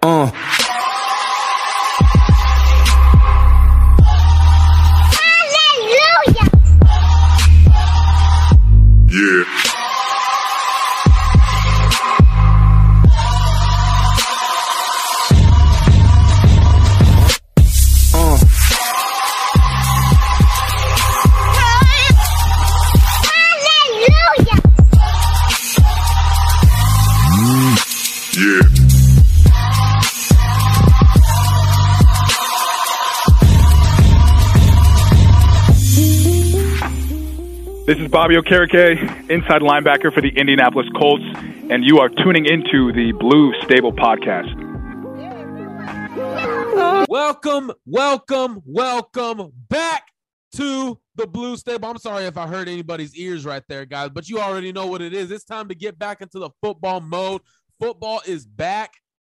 Hallelujah. Yeah. Hallelujah. Yeah. This is Bobby Okereke, inside linebacker for the Indianapolis Colts, and you are tuning into the Blue Stable Podcast. Welcome back to the Blue Stable. I'm sorry if I hurt anybody's ears right there, guys, but you already know what it is. It's time to get back into the football mode. Football is back.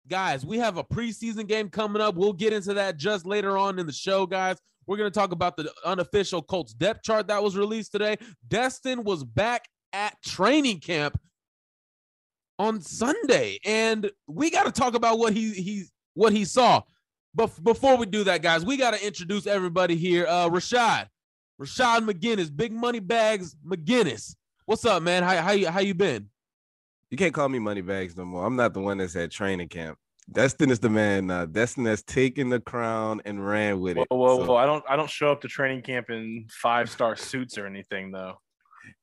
Guys, we have a preseason game coming up. We'll get into that just later on in the show, guys. We're going to talk about the unofficial Colts depth chart that was released today. Destin was back at training camp on Sunday, and we got to talk about what he saw. But before we do that, guys, we got to introduce everybody here. Rashad McGinnis, Big Money Bags McGinnis. What's up, man? How you been? You can't call me Money Bags no more. I'm not the one that's at training camp. Destin is the man now. Destin has taken the crown and ran with it. Whoa. I don't show up to training camp in 5-star suits or anything, though.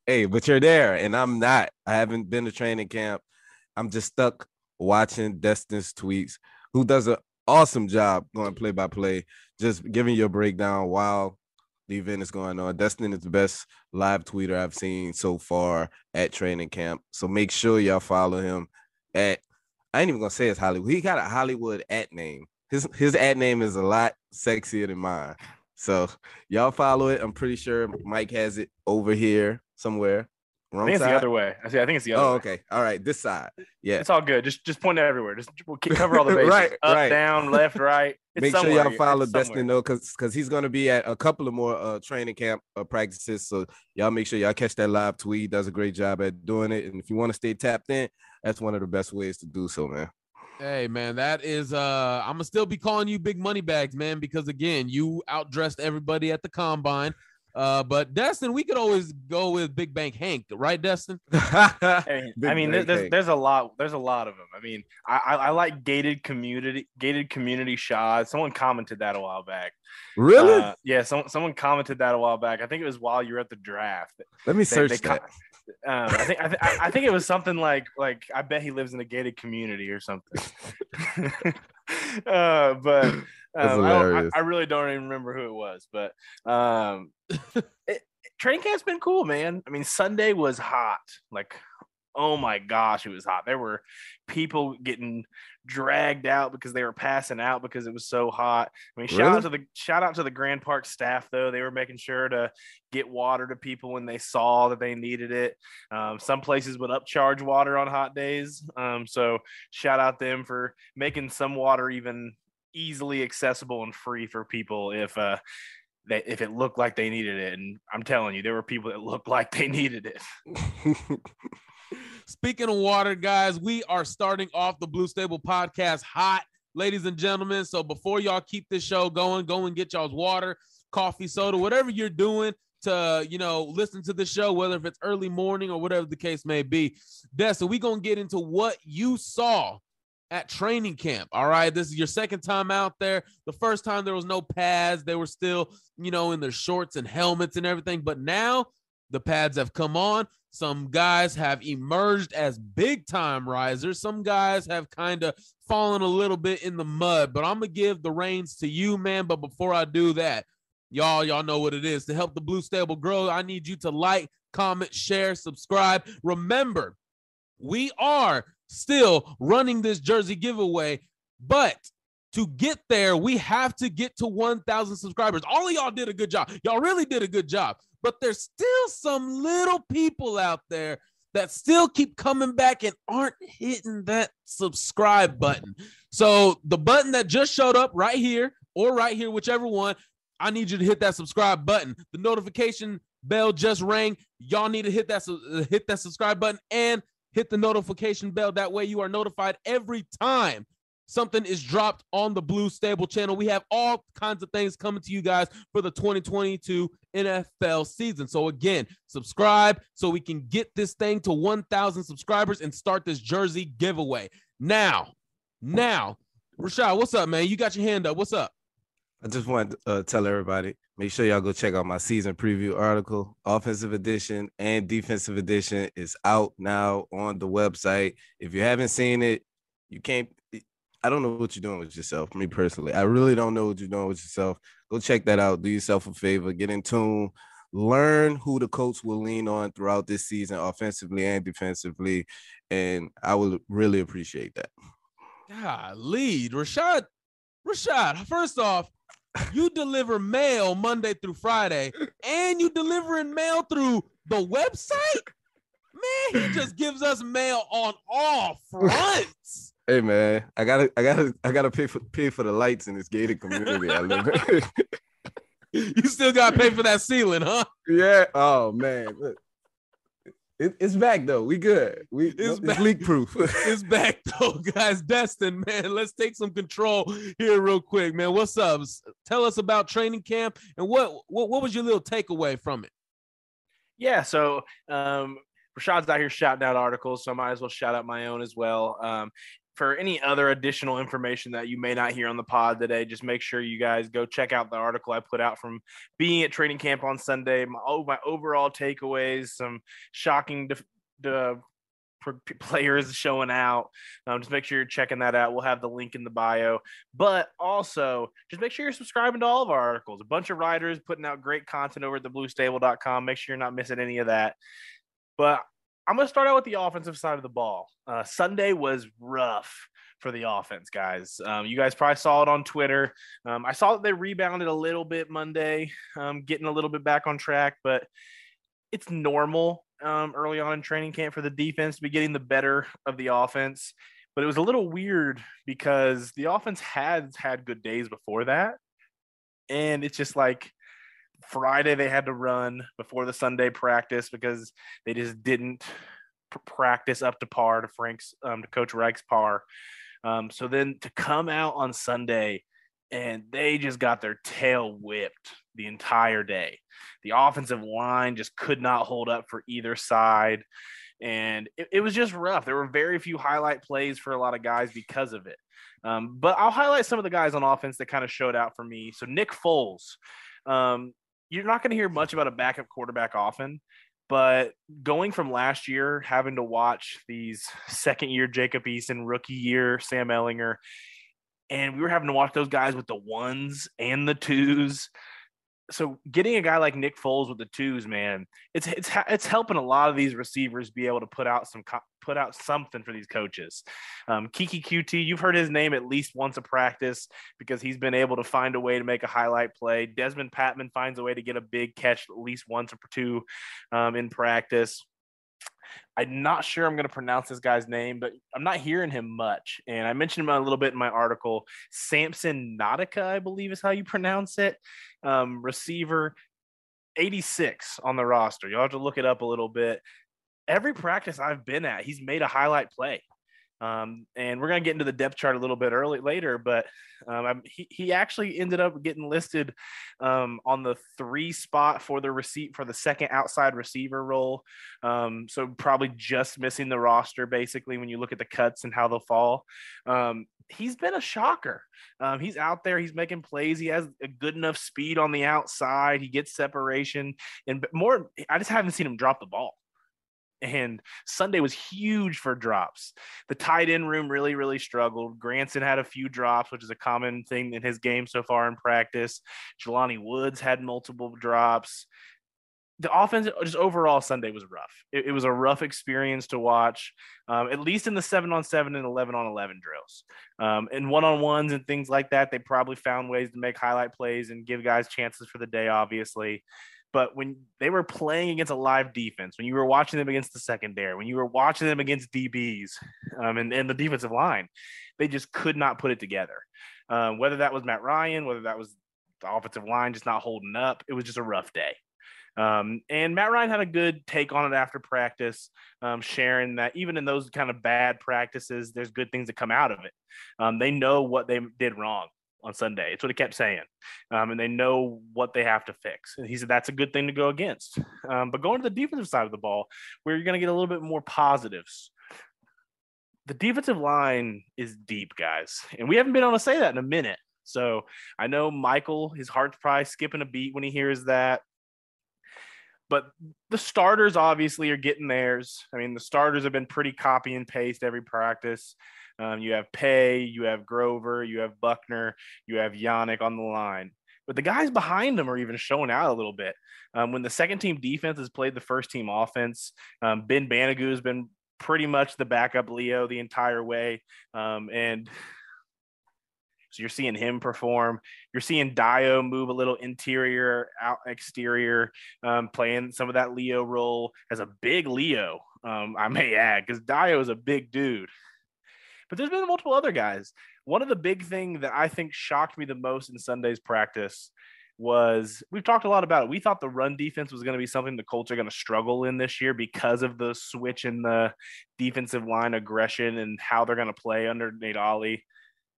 Hey, but you're there, and I'm not. I haven't been to training camp. I'm just stuck watching Destin's tweets, who does an awesome job going play-by-play, just giving you a breakdown while the event is going on. Destin is the best live tweeter I've seen so far at training camp, so make sure y'all follow him at I ain't even gonna say it's Hollywood. He got a Hollywood at name. His at name is a lot sexier than mine. So y'all follow it. I'm pretty sure Mike has it over here somewhere. Wrong side? It's the other way. I think it's the other way. Oh, okay. All right. This side. Yeah. It's all good. Just point it everywhere. Just we'll cover all the bases. Up, down, left, right. It's make sure y'all follow Destin though, because he's gonna be at a couple of more training camp practices. So y'all make sure y'all catch that live tweet. He does a great job at doing it. And if you want to stay tapped in, that's one of the best ways to do so, man. Hey, man, that is I'm going to still be calling you Big Money Bags, man, because, again, you outdressed everybody at the combine. But, Destin, we could always go with Big Bank Hank, right, Destin? There's a lot of them. I mean, I like gated community shots. Someone commented that a while back. Really? Yeah, someone commented that a while back. I think it was while you were at the draft. Let me search that. I think it was something like I bet he lives in a gated community or something. but I really don't even remember who it was. But training camp's been cool, man. I mean, Sunday was hot, like oh my gosh, it was hot. There were people getting dragged out because they were passing out because it was so hot. I mean, shout out to the Grand Park staff though. They were making sure to get water to people when they saw that they needed it. Some places would upcharge water on hot days. So shout out them for making some water even easily accessible and free for people if it looked like they needed it. And I'm telling you, there were people that looked like they needed it. Speaking of water, guys, we are starting off the Blue Stable podcast hot, ladies and gentlemen. So before y'all keep this show going, go and get y'all's water, coffee, soda, whatever you're doing to, listen to the show, whether if it's early morning or whatever the case may be. Des, so we're going to get into what you saw at training camp. All right. This is your second time out there. The first time there was no pads. They were still, in their shorts and helmets and everything. But now the pads have come on. Some guys have emerged as big time risers. Some guys have kind of fallen a little bit in the mud, but I'm going to give the reins to you, man. But before I do that, y'all know what it is to help the Blue Stable grow. I need you to like, comment, share, subscribe. Remember, we are still running this jersey giveaway, but to get there, we have to get to 1,000 subscribers. All of y'all did a good job. Y'all really did a good job, but there's still some little people out there that still keep coming back and aren't hitting that subscribe button. So the button that just showed up right here or right here, whichever one, I need you to hit that subscribe button. The notification bell just rang. Y'all need to hit that subscribe button and hit the notification bell. That way you are notified every time something is dropped on the Blue Stable channel. We have all kinds of things coming to you guys for the 2022 NFL season. So again, subscribe so we can get this thing to 1,000 subscribers and start this jersey giveaway. Now, Rashad, what's up, man? You got your hand up. What's up? I just want to tell everybody, make sure y'all go check out my season preview article. Offensive edition and defensive edition is out now on the website. If you haven't seen it, I don't know what you're doing with yourself. Me personally, I really don't know what you're doing with yourself. Go check that out. Do yourself a favor. Get in tune. Learn who the coach will lean on throughout this season, offensively and defensively. And I would really appreciate that. Golly, Rashad, first off, you deliver mail Monday through Friday, and you delivering mail through the website? Man, he just gives us mail on all fronts. Hey man, I gotta pay for the lights in this gated community I live in. You still gotta pay for that ceiling, huh? Yeah. Oh man, look. It's back though. We good. It's leak proof. It's back though, guys. Destin, man, let's take some control here real quick, man. What's up? Tell us about training camp and what was your little takeaway from it? Yeah. So Rashad's out here shouting out articles, so I might as well shout out my own as well. For any other additional information that you may not hear on the pod today, just make sure you guys go check out the article I put out from being at training camp on Sunday. My overall takeaways, some shocking players showing out. Just make sure you're checking that out. We'll have the link in the bio, but also just make sure you're subscribing to all of our articles. A bunch of writers putting out great content over at thebluestable.com. Make sure you're not missing any of that. But I'm going to start out with the offensive side of the ball. Sunday was rough for the offense, guys. You guys probably saw it on Twitter. I saw that they rebounded a little bit Monday, getting a little bit back on track, but it's normal early on in training camp for the defense to be getting the better of the offense. But it was a little weird because the offense had good days before that. And it's just like, Friday they had to run before the Sunday practice because they just didn't practice up to par to Coach Reich's par. So then to come out on Sunday and they just got their tail whipped the entire day. The offensive line just could not hold up for either side. And it was just rough. There were very few highlight plays for a lot of guys because of it. But I'll highlight some of the guys on offense that kind of showed out for me. So Nick Foles, you're not going to hear much about a backup quarterback often, but going from last year, having to watch these second-year Jacob Eason, rookie-year Sam Ehlinger, and we were having to watch those guys with the ones and the twos, So getting a guy like Nick Foles with the twos, man, it's helping a lot of these receivers be able to put out something for these coaches. Keke Coutee, you've heard his name at least once a practice because he's been able to find a way to make a highlight play. Desmond Patmon finds a way to get a big catch at least once or two in practice. I'm not sure I'm going to pronounce this guy's name, but I'm not hearing him much. And I mentioned him a little bit in my article. Samson Nautica, I believe is how you pronounce it. Receiver, 86 on the roster. You'll have to look it up a little bit. Every practice I've been at, he's made a highlight play. And we're going to get into the depth chart a little bit later, but he actually ended up getting listed on the 3 spot for the second outside receiver role. So probably just missing the roster, basically, when you look at the cuts and how they'll fall. He's been a shocker. He's out there. He's making plays. He has a good enough speed on the outside. He gets separation. And more, I just haven't seen him drop the ball. And Sunday was huge for drops. The tight end room really, really struggled. Granson had a few drops, which is a common thing in his game so far in practice. Jelani Woods had multiple drops. The offense, just overall, Sunday was rough. It was a rough experience to watch, at least in the 7-on-7 and 11-on-11 drills. And one-on-ones and things like that, they probably found ways to make highlight plays and give guys chances for the day, obviously. But when they were playing against a live defense, when you were watching them against the secondary, when you were watching them against DBs and the defensive line, they just could not put it together. Whether that was Matt Ryan, whether that was the offensive line just not holding up, it was just a rough day. And Matt Ryan had a good take on it after practice, sharing that even in those kind of bad practices, there's good things that come out of it. They know what they did wrong on Sunday. It's what he kept saying. And they know what they have to fix. And he said, that's a good thing to go against. But going to the defensive side of the ball, where you're going to get a little bit more positives. The defensive line is deep, guys. And we haven't been able to say that in a minute. So I know Michael, his heart's probably skipping a beat when he hears that. But the starters obviously are getting theirs. I mean, the starters have been pretty copy and paste every practice. You have Paye, you have Grover, you have Buckner, you have Yannick on the line. But the guys behind them are even showing out a little bit. When the second-team defense has played the first-team offense, Ben Banigou has been pretty much the backup Leo the entire way. And so you're seeing him perform. You're seeing Dayo move a little interior, out exterior, playing some of that Leo role as a big Leo, I may add, because Dayo is a big dude. But there's been multiple other guys. One of the big thing that I think shocked me the most in Sunday's practice was, we've talked a lot about it. We thought the run defense was going to be something the Colts are going to struggle in this year because of the switch in the defensive line aggression and how they're going to play under Nate Olle.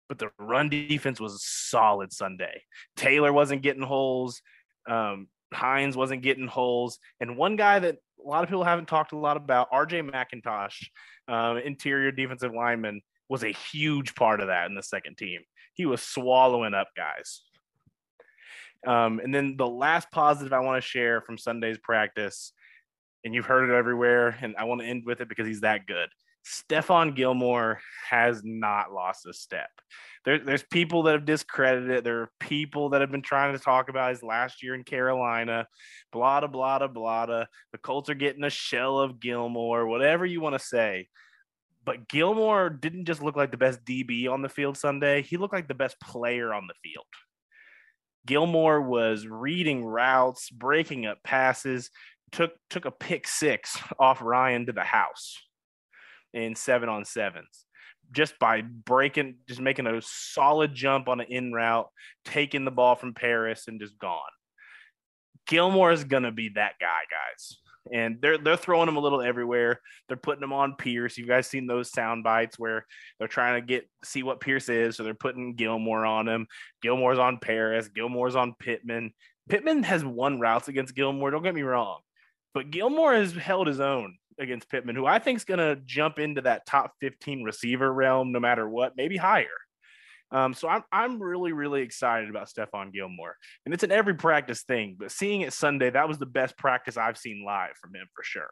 But the run defense was solid Sunday. Taylor wasn't getting holes. Hines wasn't getting holes. And one guy that a lot of people haven't talked a lot about, RJ McIntosh, interior defensive lineman, was a huge part of that in the second team. He was swallowing up guys. And then the last positive I want to share from Sunday's practice, and you've heard it everywhere, and I want to end with it because he's that good. Stephon Gilmore has not lost a step. There's people that have discredited it. There are people that have been trying to talk about his last year in Carolina, blah, blah, blah, blah. The Colts are getting a shell of Gilmore, whatever you want to say. But Gilmore didn't just look like the best DB on the field Sunday. He looked like the best player on the field. Gilmore was reading routes, breaking up passes, took a pick six off Ryan to the house in 7-on-7s, just by making a solid jump on an in route, taking the ball from Parris and just gone. Gilmore is going to be that guy, guys. And they're throwing him a little everywhere. They're putting him on Pierce. You guys seen those sound bites where they're trying to see what Pierce is, so they're putting Gilmore on him. Gilmore's on Parris. Gilmore's on Pittman. Pittman has won routes against Gilmore, don't get me wrong. But Gilmore has held his own against Pittman, who I think is going to jump into that top 15 receiver realm no matter what, maybe higher. So I'm really, really excited about Stephon Gilmore. And it's an every practice thing, but seeing it Sunday, that was the best practice I've seen live from him for sure.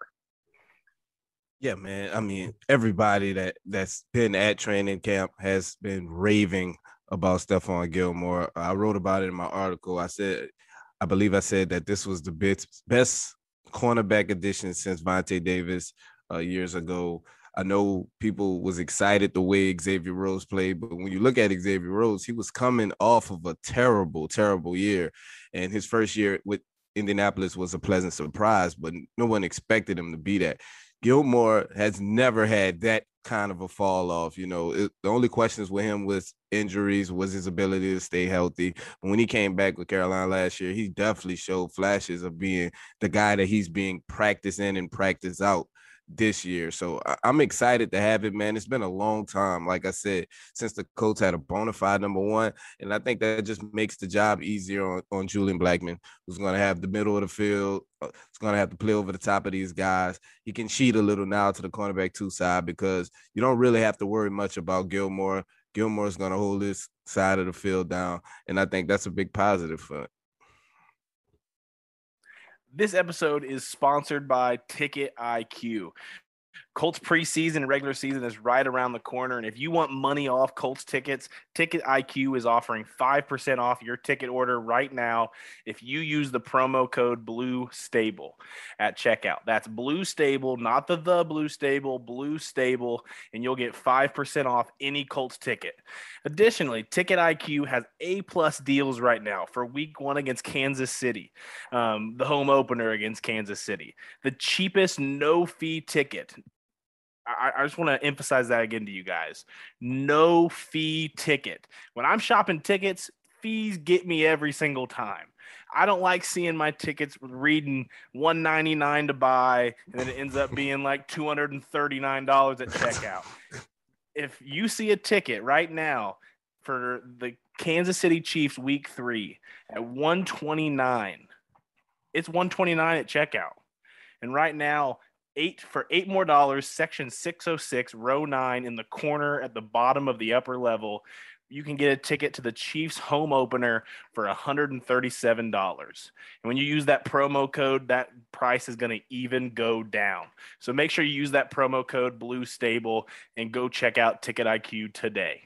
Yeah, man. I mean, everybody that's been at training camp has been raving about Stephon Gilmore. I wrote about it in my article. I said I believe I said that this was the best cornerback addition since Vontae Davis years ago. I know people was excited the way Xavier Rhodes played, but when you look at Xavier Rhodes, he was coming off of a terrible, terrible year. And his first year with Indianapolis was a pleasant surprise, but no one expected him to be that. Gilmore has never had that kind of a fall off. You know, the only questions with him was injuries, was his ability to stay healthy. But when he came back with Carolina last year, he definitely showed flashes of being the guy that he's being practiced in and practiced out this year. So I'm excited to have it, man. It's been a long time, like I said, since the Colts had a bona fide number one. And I think that just makes the job easier on Julian Blackmon, who's going to have the middle of the field. It's going to have to play over the top of these guys. He can cheat a little now to the cornerback two side because you don't really have to worry much about Gilmore. Gilmore's going to hold this side of the field down. And I think that's a big positive for it. This episode is sponsored by Ticket IQ. Colts preseason and regular season is right around the corner, and if you want money off Colts tickets, Ticket IQ is offering 5% off your ticket order right now if you use the promo code Blue Stable at checkout. That's Blue Stable, not the Blue Stable, Blue Stable, and you'll get 5% off any Colts ticket. Additionally, Ticket IQ has A-plus deals right now for Week 1 against Kansas City, the home opener against Kansas City. The cheapest no-fee ticket. I just want to emphasize that again to you guys. No fee ticket. When I'm shopping tickets, fees get me every single time. I don't like seeing my tickets reading $199 to buy, and then it ends up being like $239 at checkout. If you see a ticket right now for the Kansas City Chiefs Week 3 at $129, it's $129 at checkout. And right now, for eight more dollars, section 606, row 9 in the corner at the bottom of the upper level, you can get a ticket to the Chiefs home opener for $137. And when you use that promo code, that price is going to even go down. So make sure you use that promo code Blue Stable and go check out Ticket IQ today.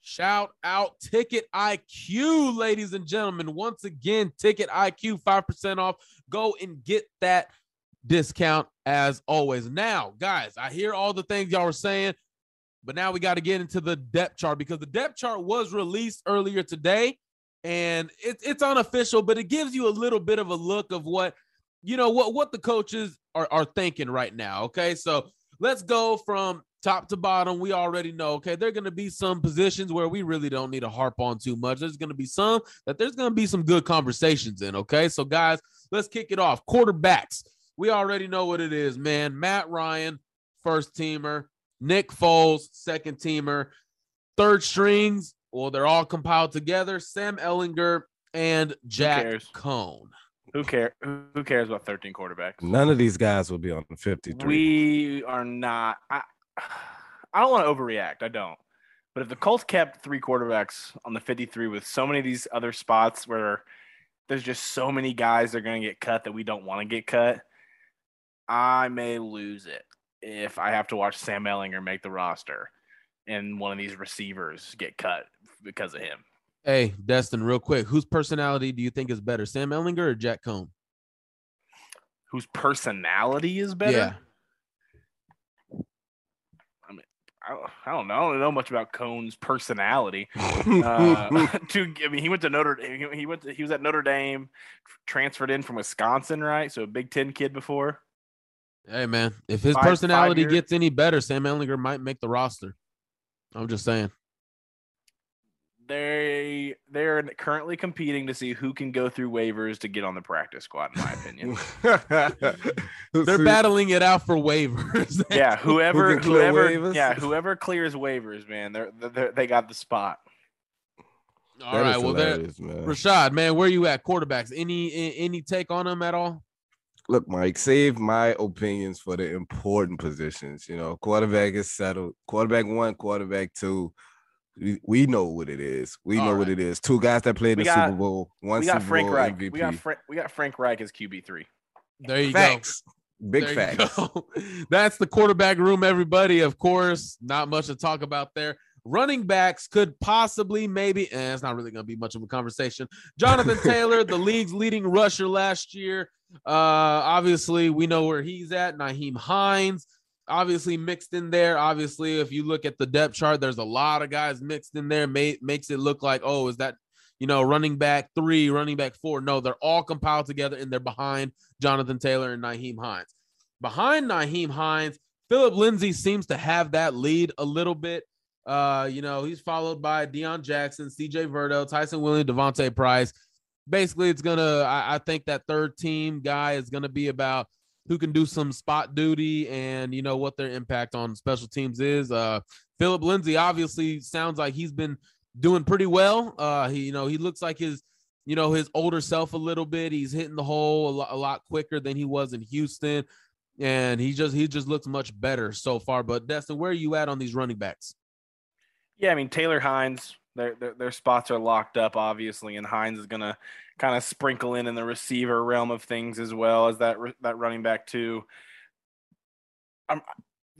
Shout out Ticket IQ, ladies and gentlemen. Once again, Ticket IQ, 5% off. Go and get that discount as always. Now, guys, I hear all the things y'all were saying, but now we got to get into the depth chart because the depth chart was released earlier today, and it's unofficial, but it gives you a little bit of a look of what the coaches are thinking right now. Okay, so let's go from top to bottom. We already know, okay, there are going to be some positions where we really don't need to harp on too much. There's going to be some that there's going to be some good conversations in. Okay, so guys, let's kick it off. Quarterbacks. We already know what it is, man. Matt Ryan, first-teamer. Nick Foles, second-teamer. Third strings, well, they're all compiled together. Sam Ehlinger and Jack Cohn. Who cares about 13 quarterbacks? None of these guys will be on the 53. We are not. I don't want to overreact. I don't. But if the Colts kept 3 quarterbacks on the 53 with so many of these other spots where there's just so many guys that are going to get cut that we don't want to get cut, I may lose it if I have to watch Sam Ehlinger make the roster and one of these receivers get cut because of him. Hey, Destin, real quick, whose personality do you think is better, Sam Ehlinger or Jack Cohn? Whose personality is better? Yeah. I mean, I don't know. I don't know much about Cohn's personality. He went to Notre Dame. He was at Notre Dame, transferred in from Wisconsin, right? So a Big Ten kid before. Hey, man, if his personality gets any better, Sam Ehlinger might make the roster. I'm just saying. They're currently competing to see who can go through waivers to get on the practice squad, in my opinion. They're battling it out for waivers. Yeah, whoever clears waivers, man, they got the spot. All right, well, man. Rashad, man, where you at? Quarterbacks, any take on them at all? Look, Mike, save my opinions for the important positions. You know, quarterback is settled. Quarterback 1, quarterback 2. We know what it is. We know what it is. 2 guys that played in the Super Bowl. One Super Bowl MVP. We got Frank Reich as QB3. There you go. Big facts. That's the quarterback room, everybody. Of course, not much to talk about there. running backs could possibly maybe, and it's not really going to be much of a conversation. Jonathan Taylor, the league's leading rusher last year. Obviously, we know where he's at. Nyheim Hines, obviously mixed in there. Obviously, if you look at the depth chart, there's a lot of guys mixed in there. Makes it look like, oh, is that, you know, running back 3, running back 4. No, they're all compiled together, and they're behind Jonathan Taylor and Nyheim Hines. Behind Nyheim Hines, Phillip Lindsay seems to have that lead a little bit. You know, he's followed by Deion Jackson, CJ Verdell, Tyson Williams, D'Vonte Price. Basically, it's going to, I think that third team guy is going to be about who can do some spot duty and, you know, what their impact on special teams is. Phillip Lindsay obviously sounds like he's been doing pretty well. He looks like his older self a little bit. He's hitting the hole a lot quicker than he was in Houston. And he just looks much better so far. But Destin, where are you at on these running backs? Yeah, I mean, Taylor, Hines, their spots are locked up, obviously, and Hines is going to kind of sprinkle in the receiver realm of things as well as that running back too. They're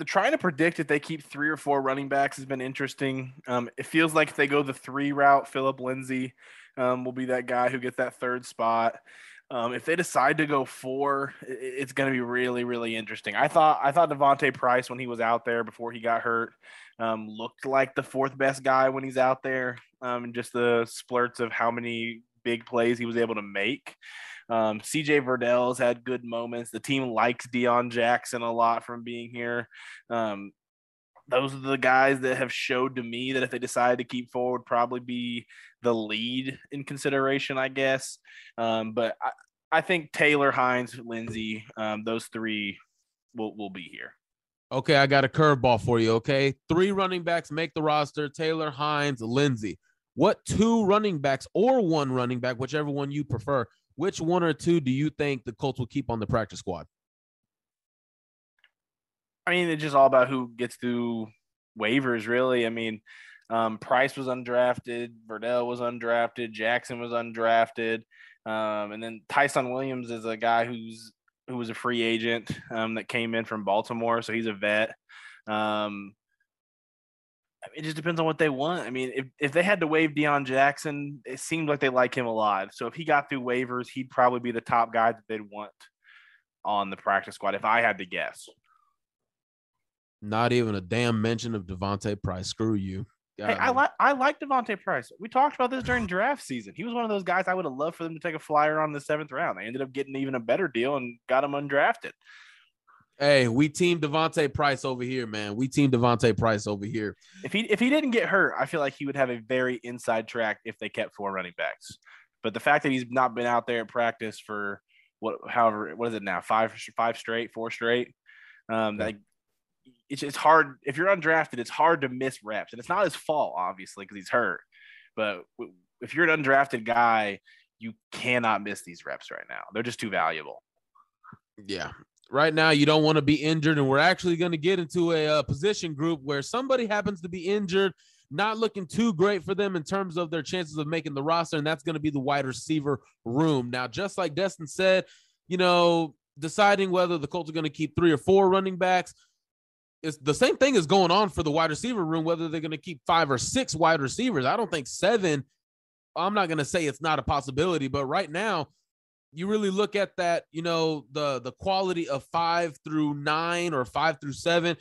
trying to predict if they keep 3 or 4 running backs has been interesting. It feels like if they go the 3 route, Phillip Lindsay will be that guy who gets that 3rd spot. If they decide to go 4, it's going to be really, really interesting. I thought D'Vonte Price, when he was out there before he got hurt, looked like the 4th best guy when he's out there. And just the splurts of how many big plays he was able to make. CJ Verdell's had good moments. The team likes Deion Jackson a lot from being here. Those are the guys that have showed to me that if they decide to keep forward, probably be the lead in consideration, I guess. But I think Taylor, Hines, Lindsay, those 3 will be here. Okay, I got a curveball for you, okay? 3 running backs make the roster, Taylor, Hines, Lindsay. What 2 running backs or 1 running back, whichever one you prefer, which 1 or 2 do you think the Colts will keep on the practice squad? I mean, it's just all about who gets through waivers, really. I mean, Price was undrafted. Verdell was undrafted. Jackson was undrafted. And then Tyson Williams is a guy who was a free agent that came in from Baltimore, so he's a vet. It just depends on what they want. I mean, if they had to waive Deion Jackson, it seemed like they like him a lot. So if he got through waivers, he'd probably be the top guy that they'd want on the practice squad, if I had to guess. Not even a damn mention of D'Vonte Price. Screw you. Hey, I like D'Vonte Price. We talked about this during draft season. He was one of those guys I would have loved for them to take a flyer on the 7th round. They ended up getting even a better deal and got him undrafted. Hey, we team D'Vonte Price over here, man. We team D'Vonte Price over here. If he didn't get hurt, I feel like he would have a very inside track if they kept 4 running backs. But the fact that he's not been out there at practice for what is it now? 5 straight, 4 straight. It's hard. If you're undrafted, it's hard to miss reps, and it's not his fault, obviously, because he's hurt. But if you're an undrafted guy, you cannot miss these reps right now. They're just too valuable. Yeah. Right now, you don't want to be injured, and we're actually going to get into a position group where somebody happens to be injured, not looking too great for them in terms of their chances of making the roster, and that's going to be the wide receiver room. Now, just like Destin said, you know, deciding whether the Colts are going to keep 3 or 4 running backs, it's the same thing is going on for the wide receiver room, whether they're going to keep 5 or 6 wide receivers. I don't think 7. I'm not going to say it's not a possibility, but right now you really look at that, you know, the quality of 5 through 9 or 5 through 7.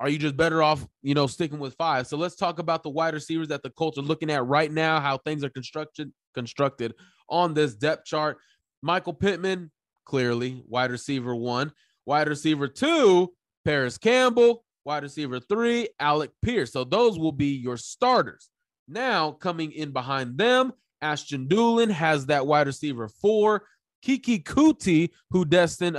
Are you just better off, you know, sticking with 5? So let's talk about the wide receivers that the Colts are looking at right now, how things are constructed on this depth chart. Michael Pittman, clearly wide receiver 1, wide receiver 2, Parris Campbell, wide receiver 3, Alec Pierce. So those will be your starters. Now coming in behind them, Ashton Dulin has that wide receiver 4. Keke Coutee, who Destin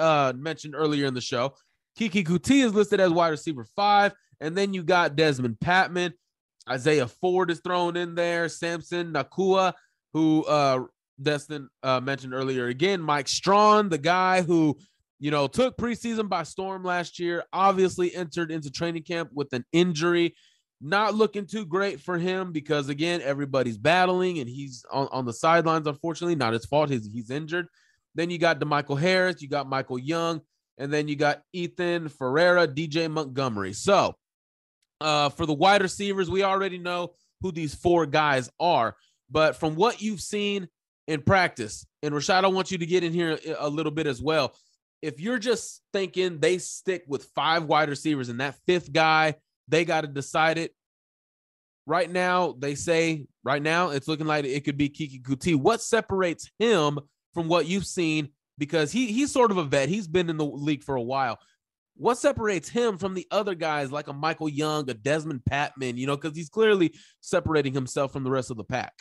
mentioned earlier in the show. Keke Coutee is listed as wide receiver 5. And then you got Desmond Patmon. Isaiah Ford is thrown in there. Samson Nakua, who Destin mentioned earlier again. Mike Strawn, the guy who, you know, took preseason by storm last year, obviously entered into training camp with an injury, not looking too great for him because, again, everybody's battling and he's on the sidelines, unfortunately. Not his fault. He's injured. Then you got DeMichael Harris, you got Michael Young, and then you got Ethan Ferreira, DJ Montgomery. So For the wide receivers, we already know who these four guys are. But from what you've seen in practice, and Rashad, I want you to get in here a little bit as well. If you're just thinking they stick with five wide receivers and that fifth guy, they got to decide it. Right now, they say right now it's looking like it could be Keke Coutee. What separates him from what you've seen? Because he's sort of a vet. He's been in the league for a while. What separates him from the other guys like a Michael Young, a Desmond Patmon, you know, because he's clearly separating himself from the rest of the pack.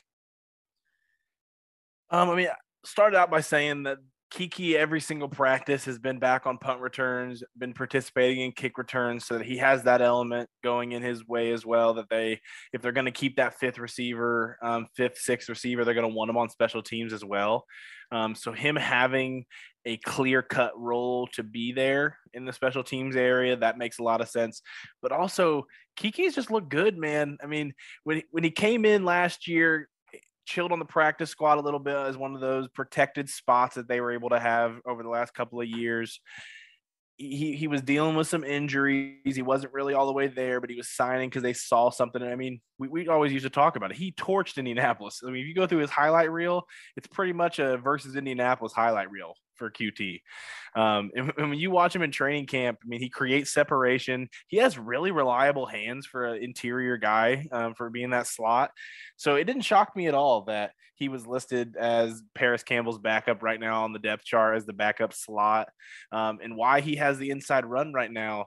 I mean, I started out by saying that Keke every single practice has been back on punt returns, been participating in kick returns, so that he has that element going in his way as well, that they, if they're going to keep that fifth receiver, fifth, sixth receiver, they're going to want him on special teams as well. So him having a clear-cut role to be there in the special teams area, that makes a lot of sense. But also, Keke's just looked good, man. I mean, when he came in last year, chilled on the practice squad a little bit as one of those protected spots that they were able to have over the last couple of years. He was dealing with some injuries. He wasn't really all the way there, but he was signing because they saw something. I mean, we always used to talk about it. He torched Indianapolis. I mean, if you go through his highlight reel, it's pretty much a versus Indianapolis highlight reel for Coutee. And when you watch him in training camp, I mean, he creates separation. He has really reliable hands for an interior guy, for being that slot. So it didn't shock me at all that he was listed as Parris Campbell's backup right now on the depth chart as the backup slot, and why he has the inside run right now.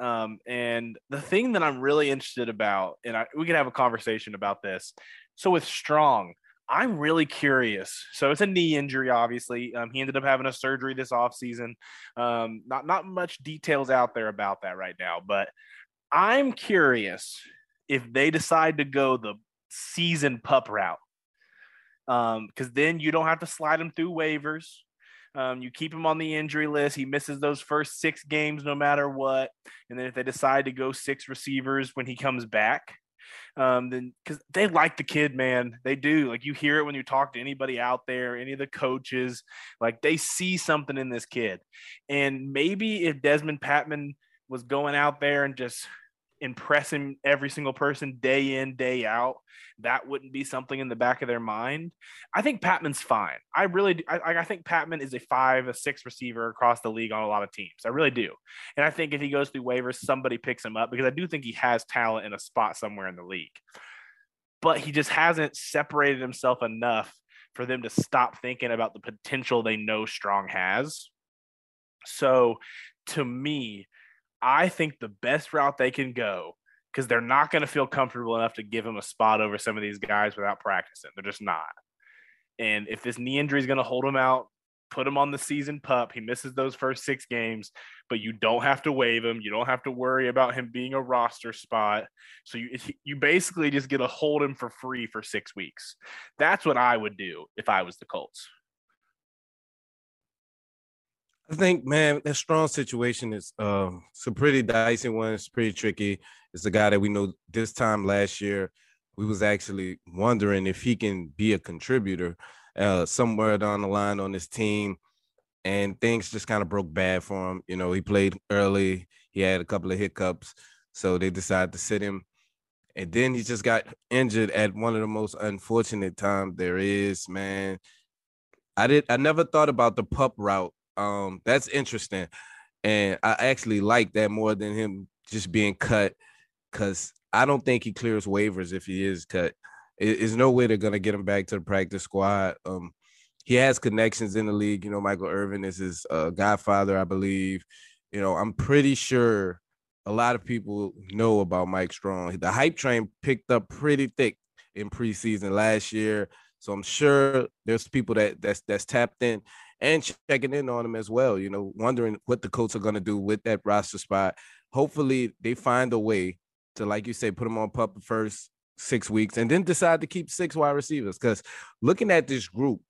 And the thing that I'm really interested about, and we can have a conversation about this. So with Strong, I'm really curious. So it's a knee injury, obviously. He ended up having a surgery this offseason. Not much details out there about that right now, but I'm curious if they decide to go the season pup route, because then you don't have to slide him through waivers. You keep him on the injury list. He misses those first six games no matter what. And then if they decide to go six receivers when he comes back, then because they like the kid, man, they do. Like, you hear it when you talk to anybody out there, any of the coaches, like they see something in this kid. And maybe if Desmond Patmon was going out there and just impressing every single person day in, day out, that wouldn't be something in the back of their mind. I think Patman's fine. I really do. I think Patmon is a 5, a 6 receiver across the league on a lot of teams. I really do. And I think if he goes through waivers, somebody picks him up, because I do think he has talent in a spot somewhere in the league, but he just hasn't separated himself enough for them to stop thinking about the potential they know Strong has. So to me, I think the best route they can go, because they're not going to feel comfortable enough to give him a spot over some of these guys without practicing. They're just not. And if this knee injury is going to hold him out, put him on the season pup. He misses those first six games, but you don't have to waive him. You don't have to worry about him being a roster spot. So you basically just get to hold him for free for 6 weeks. That's what I would do if I was the Colts. I think, man, that Strong situation is some pretty dicey one. It's pretty tricky. It's a guy that we know this time last year, we was actually wondering if he can be a contributor somewhere down the line on this team. And things just kind of broke bad for him. You know, he played early. He had a couple of hiccups. So they decided to sit him. And then he just got injured at one of the most unfortunate times there is, man. I never thought about the pup route. That's interesting. And I actually like that more than him just being cut, because I don't think he clears waivers if he is cut. There's no way they're going to get him back to the practice squad. He has connections in the league. You know, Michael Irvin is his godfather, I believe. You know, I'm pretty sure a lot of people know about Mike Strawn. The hype train picked up pretty thick in preseason last year. So I'm sure there's people that's tapped in and checking in on him as well, you know, wondering what the Colts are going to do with that roster spot. Hopefully they find a way to, like you say, put him on pup the first 6 weeks and then decide to keep 6 wide receivers. Because looking at this group,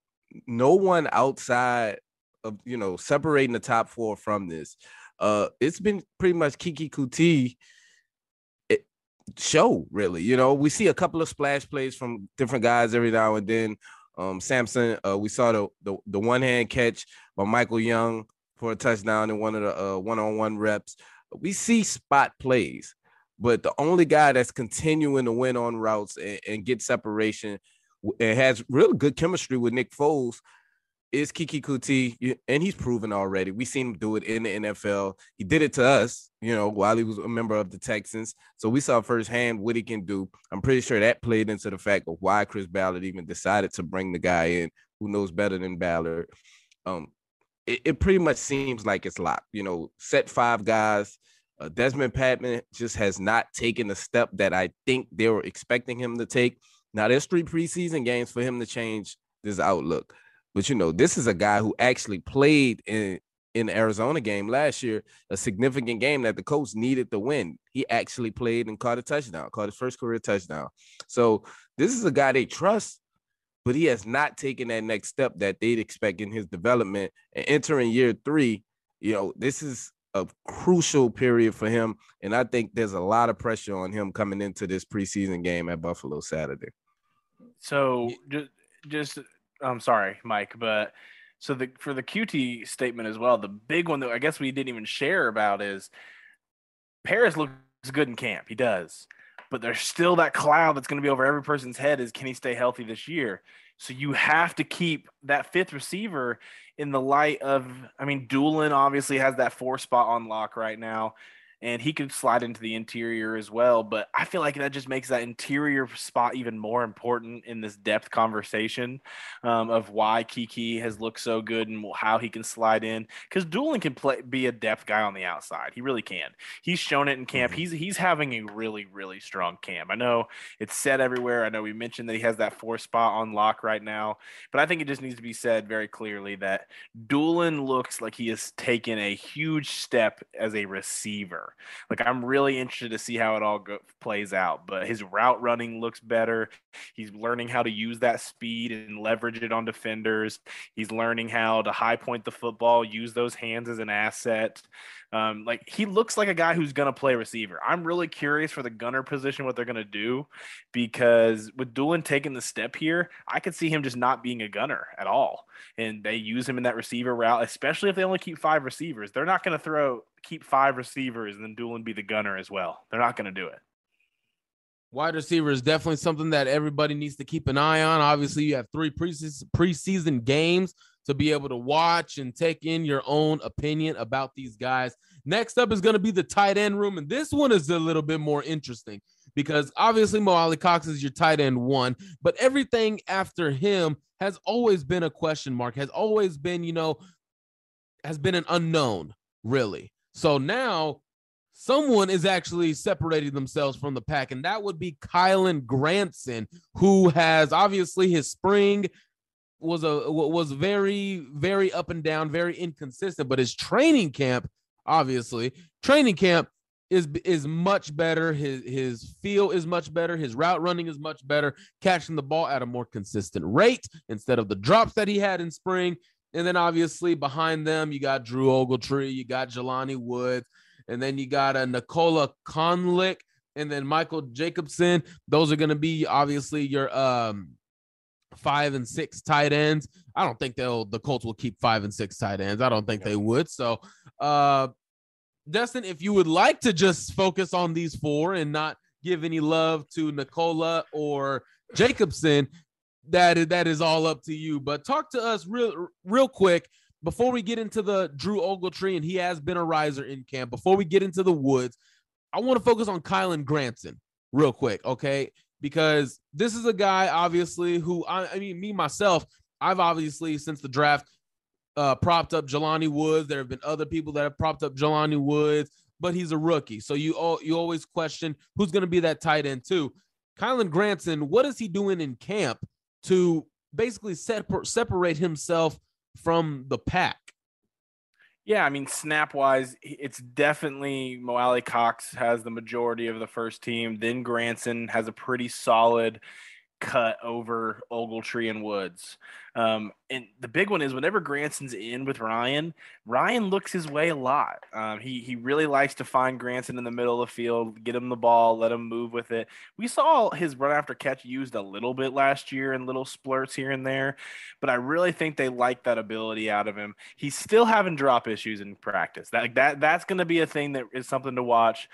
no one outside of, you know, separating the top 4 from this, it's been pretty much Keke Coutee show, really. You know, we see a couple of splash plays from different guys every now and then. Samson, we saw the one-hand catch by Michael Young for a touchdown in one of the one-on-one reps. We see spot plays, But the only guy that's continuing to win on routes and get separation and has real good chemistry with Nick Foles is Keke Coutee, and he's proven already. We've seen him do it in the NFL. He did it to us, you know, while he was a member of the Texans. So we saw firsthand what he can do. I'm pretty sure that played into the fact of why Chris Ballard even decided to bring the guy in who knows better than Ballard. It pretty much seems like it's locked, you know, set five guys. Desmond Patmon just has not taken the step that I think they were expecting him to take. Now, there's three preseason games for him to change this outlook. But, you know, this is a guy who actually played in the Arizona game last year, a significant game that the Colts needed to win. He actually played and caught a touchdown, caught his first career touchdown. So this is a guy they trust, but he has not taken that next step that they'd expect in his development. And entering year three, you know, this is a crucial period for him. And I think there's a lot of pressure on him coming into this preseason game at Buffalo Saturday. So just – I'm sorry, Mike, but so for the Coutee statement as well, the big one that I guess we didn't even share about is Parris looks good in camp. He does. But there's still that cloud that's going to be over every person's head is, can he stay healthy this year? So you have to keep that fifth receiver in the light of, I mean, Dulin obviously has that four spot on lock right now, and he could slide into the interior as well. But I feel like that just makes that interior spot even more important in this depth conversation of why Keke has looked so good and how he can slide in. Because Doolin can be a depth guy on the outside. He really can. He's shown it in camp. He's having a really, really strong camp. I know it's said everywhere. I know we mentioned that he has that four spot on lock right now. But I think it just needs to be said very clearly that Doolin looks like he has taken a huge step as a receiver. Like, I'm really interested to see how it all plays out, but his route running looks better. He's learning how to use that speed and leverage it on defenders. He's learning how to high point the football, use those hands as an asset. Like, he looks like a guy who's going to play receiver. I'm really curious for the gunner position, what they're going to do, because with Doolin taking the step here, I could see him just not being a gunner at all. And they use him in that receiver route, especially if they only keep five receivers. They're not going to keep five receivers and then Doolin be the gunner as well. They're not going to do it. Wide receiver is definitely something that everybody needs to keep an eye on. Obviously, you have three preseason games to be able to watch and take in your own opinion about these guys. Next up is going to be the tight end room, and this one is a little bit more interesting because obviously Mo Alie-Cox is your tight end one, but everything after him has always been a question mark, has always been, you know, has been an unknown, really. So now someone is actually separating themselves from the pack, and that would be Kylen Granson, who has obviously his spring was very, very up and down, very inconsistent, but his training camp is much better. His feel is much better. His route running is much better, catching the ball at a more consistent rate instead of the drops that he had in spring. And then obviously behind them, you got Drew Ogletree, you got Jelani Woods, and then you got a Nicola Conlick, and then Michael Jacobson. Those are going to be obviously your 5 and 6 tight ends. I don't think the Colts will keep 5 and 6 tight ends. I don't think they would. So, Destin, if you would like to just focus on these four and not give any love to Nicola or Jacobson, that is all up to you. But talk to us real quick before we get into the Drew Ogletree, and he has been a riser in camp. Before we get into the Woods, I want to focus on Kylen Granson real quick, okay? Because this is a guy, obviously, who I've obviously since the draft propped up Jelani Woods. There have been other people that have propped up Jelani Woods, but he's a rookie. So you always question who's going to be that tight end too. Kylen Granson, what is he doing in camp to basically separate himself from the pack? Yeah, I mean, snap-wise, it's definitely Mo Alie-Cox has the majority of the first team. Then Granson has a pretty solid cut over Ogletree and Woods. And the big one is whenever Granson's in with Ryan, Ryan looks his way a lot. He really likes to find Granson in the middle of the field, get him the ball, let him move with it. We saw his run after catch used a little bit last year in little splurts here and there, but I really think they like that ability out of him. He's still having drop issues in practice. That's going to be a thing that is something to watch.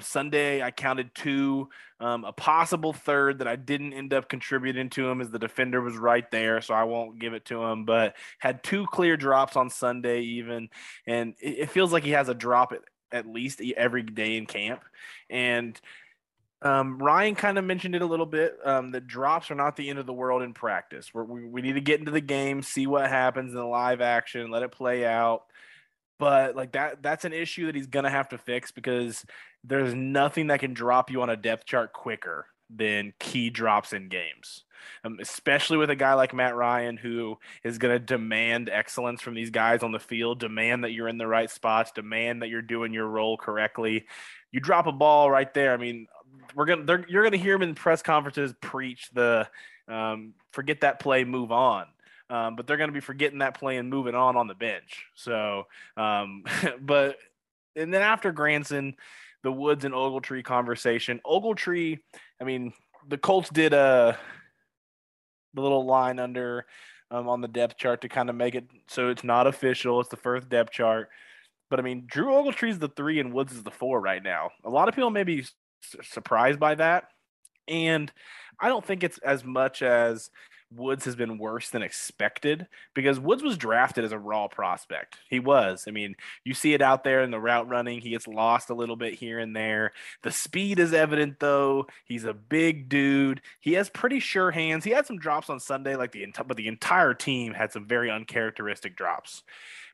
Sunday, I counted two. A possible third that I didn't end up contributing to him as the defender was right there, so I won't give it to him, but had two clear drops on Sunday even, and it feels like he has a drop at least every day in camp. And Ryan kind of mentioned it a little bit, that drops are not the end of the world in practice. We need to get into the game, see what happens in the live action, let it play out. But like that's an issue that he's going to have to fix, because there's nothing that can drop you on a depth chart quicker than key drops in games, especially with a guy like Matt Ryan, who is going to demand excellence from these guys on the field, demand that you're in the right spots, demand that you're doing your role correctly. You drop a ball right there. I mean, you're going to hear him in press conferences preach the forget that play, move on. But they're going to be forgetting that play and moving on the bench. So, and then after Granson, the Woods and Ogletree conversation. Ogletree, I mean, the Colts did the little line under on the depth chart to kind of make it so it's not official. It's the first depth chart. But, I mean, Drew Ogletree is the 3 and Woods is the 4 right now. A lot of people may be surprised by that. And I don't think it's as much as – Woods has been worse than expected, because Woods was drafted as a raw prospect. He was. I mean, you see it out there in the route running. He gets lost a little bit here and there. The speed is evident, though. He's a big dude. He has pretty sure hands. He had some drops on Sunday, but the entire team had some very uncharacteristic drops.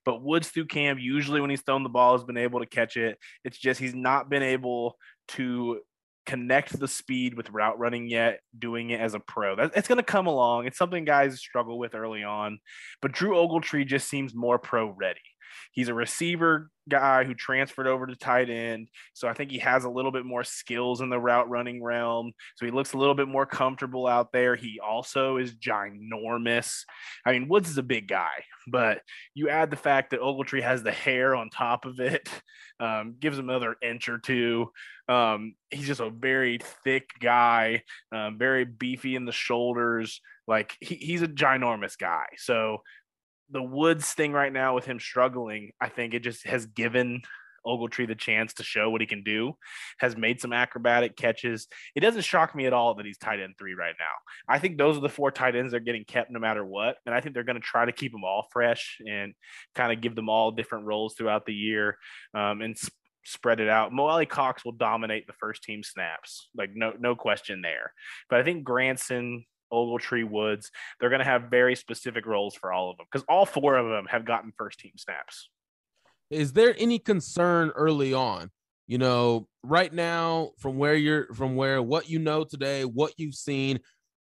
But Woods through camp, usually when he's thrown the ball, has been able to catch it. It's just he's not been able to connect the speed with route running yet, doing it as a pro. It's going to come along. It's something guys struggle with early on, but Drew Ogletree just seems more pro ready. He's a receiver guy who transferred over to tight end, so I think he has a little bit more skills in the route running realm, so he looks a little bit more comfortable out there. He also is ginormous. I mean, Woods is a big guy, but you add the fact that Ogletree has the hair on top of it, gives him another inch or two. He's just a very thick guy, very beefy in the shoulders. Like he's a ginormous guy. So the Woods thing right now with him struggling, I think it just has given Ogletree the chance to show what he can do, has made some acrobatic catches. It doesn't shock me at all that he's tight end 3 right now. I think those are the 4 tight ends that are getting kept no matter what, and I think they're going to try to keep them all fresh and kind of give them all different roles throughout the year, and spread it out. Mo Alie-Cox will dominate the first team snaps, like no question there. But I think Granson, Ogletree, Woods, they're going to have very specific roles for all of them, because all 4 of them have gotten first team snaps. Is there any concern early on, right now, what you know today, what you've seen?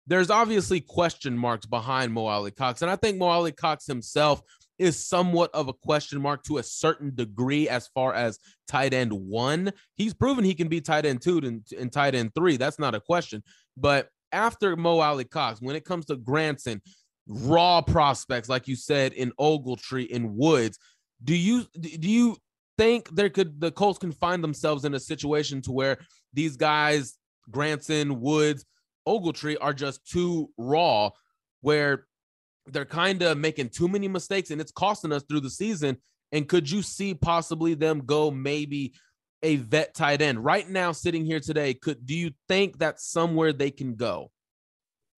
There's obviously question marks behind Mo Alie-Cox, and I think Mo Alie-Cox himself is somewhat of a question mark to a certain degree as far as tight end 1. He's proven he can be tight end 2 and tight end 3. That's not a question. But after Mo Alie-Cox, when it comes to Granson, raw prospects, like you said, in Ogletree, in Woods, do you think the Colts can find themselves in a situation to where these guys, Granson, Woods, Ogletree, are just too raw, where they're kind of making too many mistakes and it's costing us through the season? And could you see possibly them go maybe a vet tight end right now, sitting here today? Do you think that's somewhere they can go?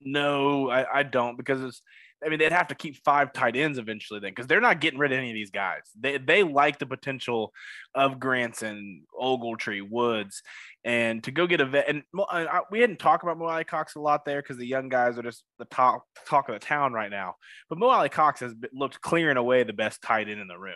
No, I don't, because they'd have to keep 5 tight ends eventually then, because they're not getting rid of any of these guys. They like the potential of Granson, Ogletree, Woods, and to go get a vet. And we hadn't talked about Mo Alie-Cox a lot there, because the young guys are just the talk of the town right now. But Mo Alie-Cox has looked clear and away the best tight end in the room.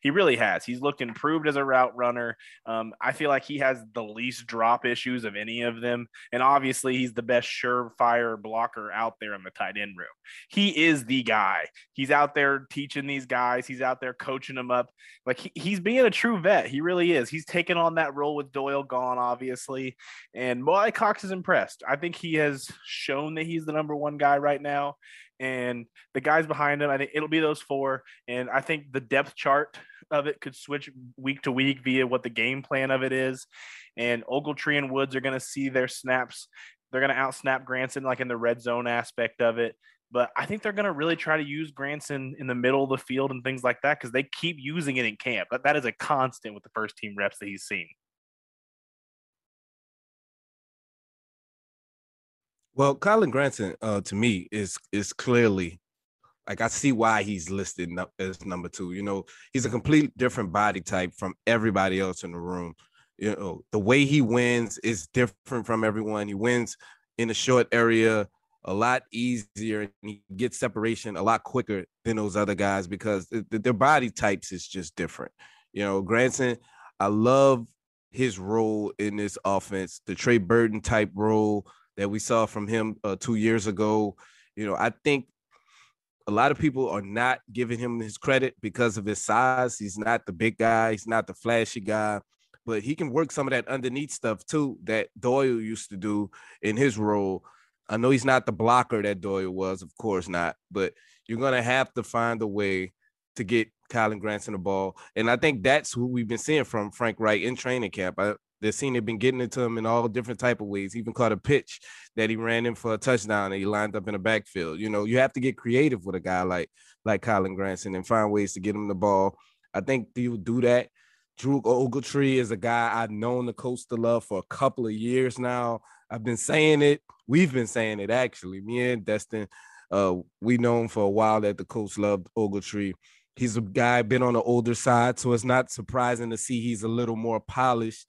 He really has. He's looked improved as a route runner. I feel like he has the least drop issues of any of them. And obviously he's the best surefire blocker out there in the tight end room. He is the guy. He's out there teaching these guys. He's out there coaching them up. Like he's being a true vet. He really is. He's taken on that role with Doyle gone, obviously. And Mo Alie-Cox is impressed. I think he has shown that he's the number one guy right now. And the guys behind him, I think it'll be those four. And I think the depth chart of it could switch week to week via what the game plan of it is. And Ogletree and Woods are going to see their snaps. They're going to out-snap Granson like in the red zone aspect of it. But I think they're going to really try to use Granson in the middle of the field and things like that because they keep using it in camp. But that is a constant with the first-team reps that he's seen. Well, Kylen Granson, to me, is clearly like I see why he's listed as number two. You know, he's a complete different body type from everybody else in the room. You know, the way he wins is different from everyone. He wins in a short area a lot easier, and he gets separation a lot quicker than those other guys because their body types is just different. You know, Granson, I love his role in this offense, the Trey Burton type role that we saw from him 2 years ago. You know, I think a lot of people are not giving him his credit because of his size. He's not the big guy. He's not the flashy guy, but he can work some of that underneath stuff too that Doyle used to do in his role. I know he's not the blocker that Doyle was, of course not, but you're going to have to find a way to get Kylen Granson the ball. And I think that's who we've been seeing from Frank Wright in training camp. They've been getting it to him in all different type of ways. He even caught a pitch that he ran in for a touchdown and he lined up in the backfield. You know, you have to get creative with a guy like Kylen Granson and find ways to get him the ball. I think he'll do that. Drew Ogletree is a guy I've known the Colts to love for a couple of years now. I've been saying it. We've been saying it, actually. Me and Destin, we known for a while that the Colts loved Ogletree. He's a guy been on the older side, so it's not surprising to see he's a little more polished.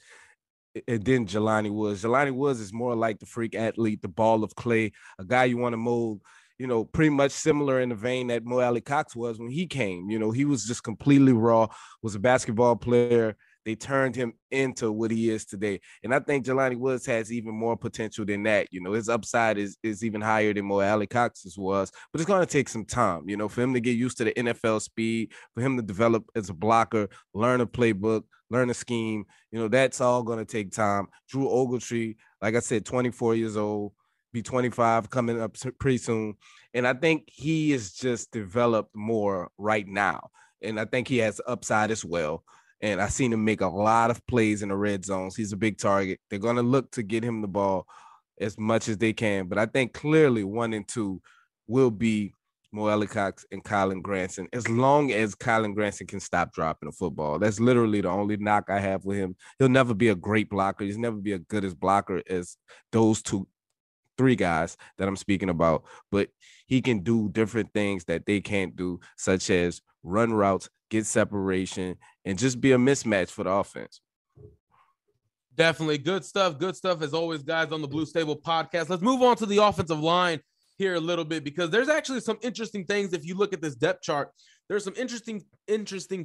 And then Jelani Woods. Jelani Woods is more like the freak athlete, the ball of clay, a guy you want to mold, you know, pretty much similar in the vein that Mo Alie-Cox was when he came. You know, he was just completely raw, was a basketball player. They turned him into what he is today. And I think Jelani Woods has even more potential than that. You know, his upside is even higher than Mo Alie-Cox's was, but it's going to take some time, you know, for him to get used to the NFL speed, for him to develop as a blocker, learn a playbook, learn a scheme. You know, that's all going to take time. Drew Ogletree, like I said, 24 years old, be 25 coming up pretty soon. And I think he is just developed more right now. And I think he has upside as well. And I've seen him make a lot of plays in the red zones. He's a big target. They're going to look to get him the ball as much as they can. But I think clearly 1 and 2 will be Mo Alie-Cox and Kylen Granson, as long as Kylen Granson can stop dropping the football. That's literally the only knock I have with him. He'll never be a great blocker. He's never be as good as blocker as those 2-3 guys that I'm speaking about. But he can do different things that they can't do, such as run routes, get separation, and just be a mismatch for the offense. Definitely. Good stuff. Good stuff, as always, guys, on the Blue Stable podcast. Let's move on to the offensive line here a little bit, because there's actually some interesting things. If you look at this depth chart, there's some interesting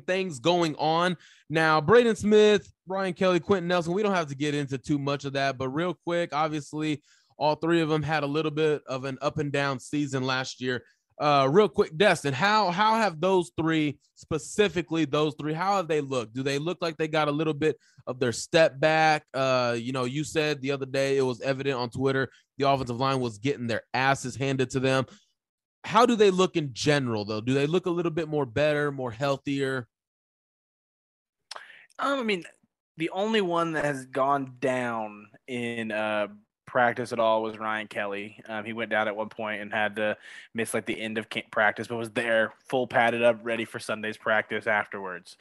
things going on. Now, Braden Smith, Brian Kelly, Quentin Nelson, we don't have to get into too much of that, but real quick, obviously, all three of them had a little bit of an up and down season last year. Real quick, Destin, how have those three, specifically those three, how have they looked? Do they look like they got a little bit of their step back? You know, you said the other day it was evident on Twitter the offensive line was getting their asses handed to them. How do they look in general, though? Do they look a little bit more better, more healthier? I mean, the only one that has gone down in practice at all was Ryan Kelly. He went down at one point and had to miss like the end of camp practice, but was there full padded up, ready for Sunday's practice afterwards.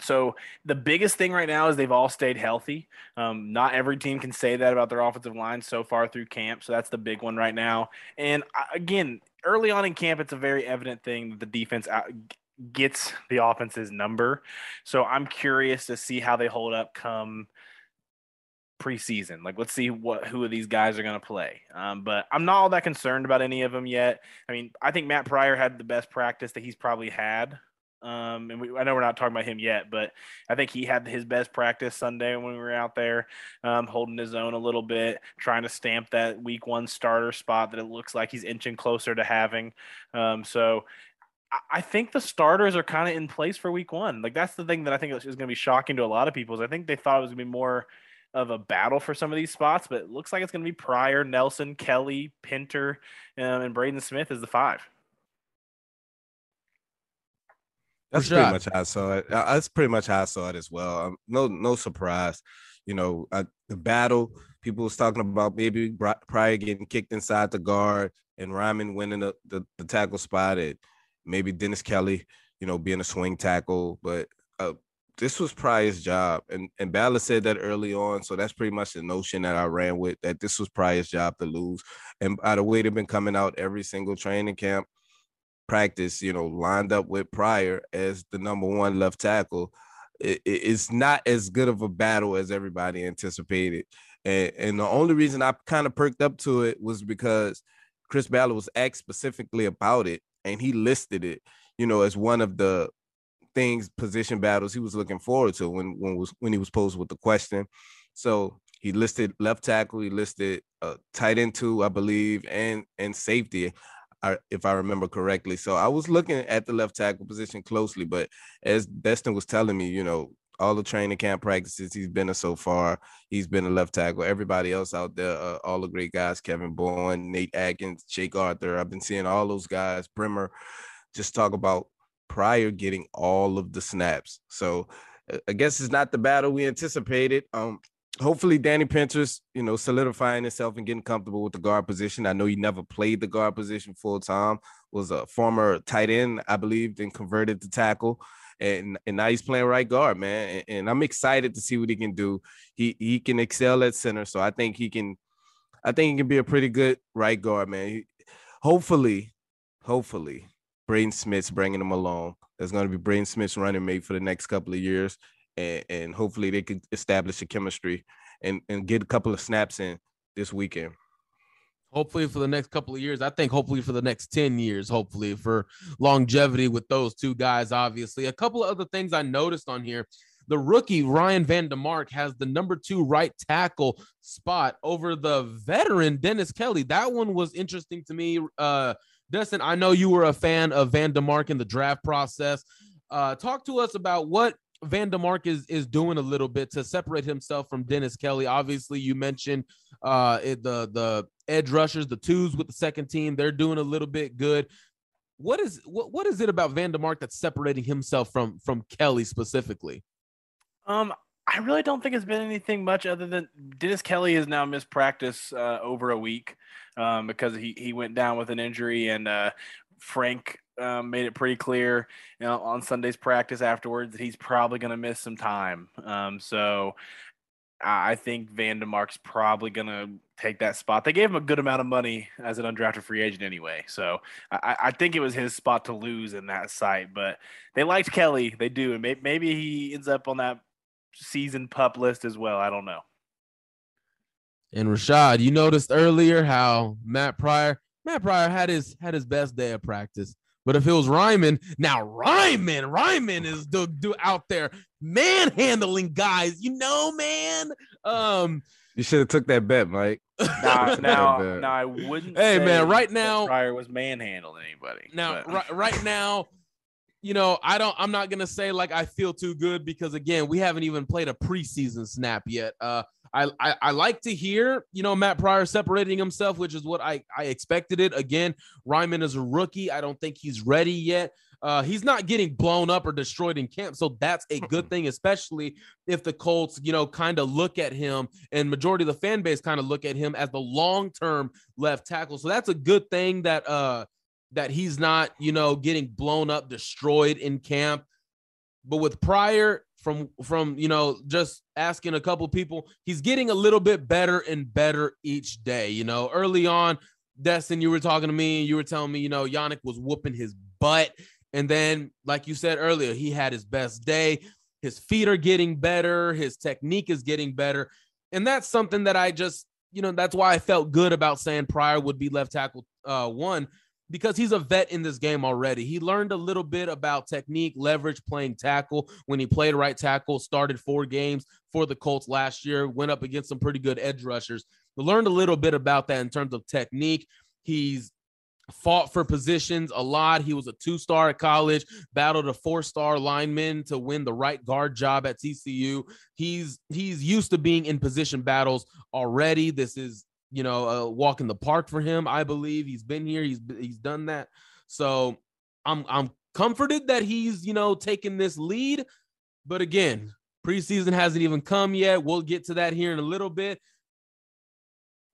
So the biggest thing right now is they've all stayed healthy. Not every team can say that about their offensive line so far through camp. So that's the big one right now. And again, early on in camp, it's a very evident thing that the defense gets the offense's number. So I'm curious to see how they hold up come preseason. Like, let's see who of these guys are going to play. But I'm not all that concerned about any of them yet. I mean, I think Matt Pryor had the best practice that he's probably had And I know we're not talking about him yet, but I think he had his best practice Sunday when we were out there, holding his own a little bit, trying to stamp that week one starter spot that it looks like he's inching closer to having. So I think the starters are kind of in place for week one. Like, that's the thing that I think is going to be shocking to a lot of people, is I think they thought it was going to be more of a battle for some of these spots, but it looks like it's going to be Pryor, Nelson, Kelly, Pinter, and Braden Smith is the five. That's pretty much how I saw it. That's pretty much how I saw it as well. No surprise. You know, the battle, people was talking about maybe Pryor getting kicked inside the guard and Raimann winning the tackle spot, and maybe Dennis Kelly, you know, being a swing tackle. But this was Pryor's job. And Ballard said that early on. So that's pretty much the notion that I ran with, that this was Pryor's job to lose. And by the way, they've been coming out every single training camp, practice, you know, lined up with Pryor as the number one left tackle. It's not as good of a battle as everybody anticipated. And the only reason I kind of perked up to it was because Chris Ballard was asked specifically about it, and he listed it, you know, as one of the things, position battles he was looking forward to when he was posed with the question. So he listed left tackle, he listed tight end two, I believe, and safety, if I remember correctly. So I was looking at the left tackle position closely, but as Destin was telling me, you know, all the training camp practices he's been in so far, he's been a left tackle. Everybody else out there, all the great guys, Kevin Bourne, Nate Atkins, Jake Arthur, I've been seeing all those guys, Bremer, just talk about Pryor getting all of the snaps. So I guess it's not the battle we anticipated. Hopefully Danny Pinter's, you know, solidifying himself and getting comfortable with the guard position. I know he never played the guard position full time, was a former tight end, I believe, then converted to tackle. And now he's playing right guard, man. And I'm excited to see what he can do. He can excel at center. So I think he can be a pretty good right guard, man. Hopefully Braden Smith's bringing him along. There's going to be Braden Smith's running mate for the next couple of years. And hopefully they could establish a chemistry and get a couple of snaps in this weekend. Hopefully for the next couple of years. I think hopefully for the next 10 years, hopefully for longevity with those two guys, obviously. A couple of other things I noticed on here. The rookie, Ryan Van Demark, has the number 2 right tackle spot over the veteran, Dennis Kelly. That one was interesting to me. Destin, I know you were a fan of Van Demark in the draft process. Talk to us about what Van Demark is doing a little bit to separate himself from Dennis Kelly. Obviously, you mentioned the edge rushers, the twos with the second team. They're doing a little bit good. What is it about Van Demark that's separating himself from Kelly specifically? I really don't think it's been anything much other than Dennis Kelly has now missed practice over a week because he went down with an injury, and Frank made it pretty clear, you know, on Sunday's practice afterwards that he's probably going to miss some time. So I think Van Demark's probably going to take that spot. They gave him a good amount of money as an undrafted free agent anyway. So I think it was his spot to lose in that site, but they liked Kelly. They do. And maybe he ends up on that season PUP list as well. I don't know. And Rashad, you noticed earlier how Matt Pryor had his best day of practice. But if it was Raimann, now Raimann is the out there manhandling guys, you know, man. You should have took that bet, Mike. No, I wouldn't. Hey, man, right now Pryor was manhandling anybody. Now, right now, you know, I'm not gonna say like I feel too good because again, we haven't even played a preseason snap yet. I like to hear, you know, Matt Pryor separating himself, which is what I expected it. Again, Raimann is a rookie. I don't think he's ready yet. He's not getting blown up or destroyed in camp, so that's a good thing, especially if the Colts, you know, kind of look at him, and majority of the fan base kind of look at him as the long-term left tackle. So that's a good thing that he's not, you know, getting blown up, destroyed in camp. But with Pryor, from you know, just asking a couple people, he's getting a little bit better and better each day. You know, early on, Destin, you were talking to me, and you were telling me, you know, Yannick was whooping his butt, and then, like you said earlier, he had his best day. His feet are getting better. His technique is getting better, and that's something that I just, you know, that's why I felt good about saying Pryor would be left tackle one, because he's a vet in this game already. He learned a little bit about technique, leverage, playing tackle. When he played right tackle, started 4 games for the Colts last year, went up against some pretty good edge rushers. He learned a little bit about that in terms of technique. He's fought for positions a lot. He was a 2-star at college, battled a 4-star lineman to win the right guard job at TCU. He's used to being in position battles already. This is, you know, a walk in the park for him. I believe he's been here. He's done that. So I'm comforted that he's, you know, taking this lead. But again, preseason hasn't even come yet. We'll get to that here in a little bit.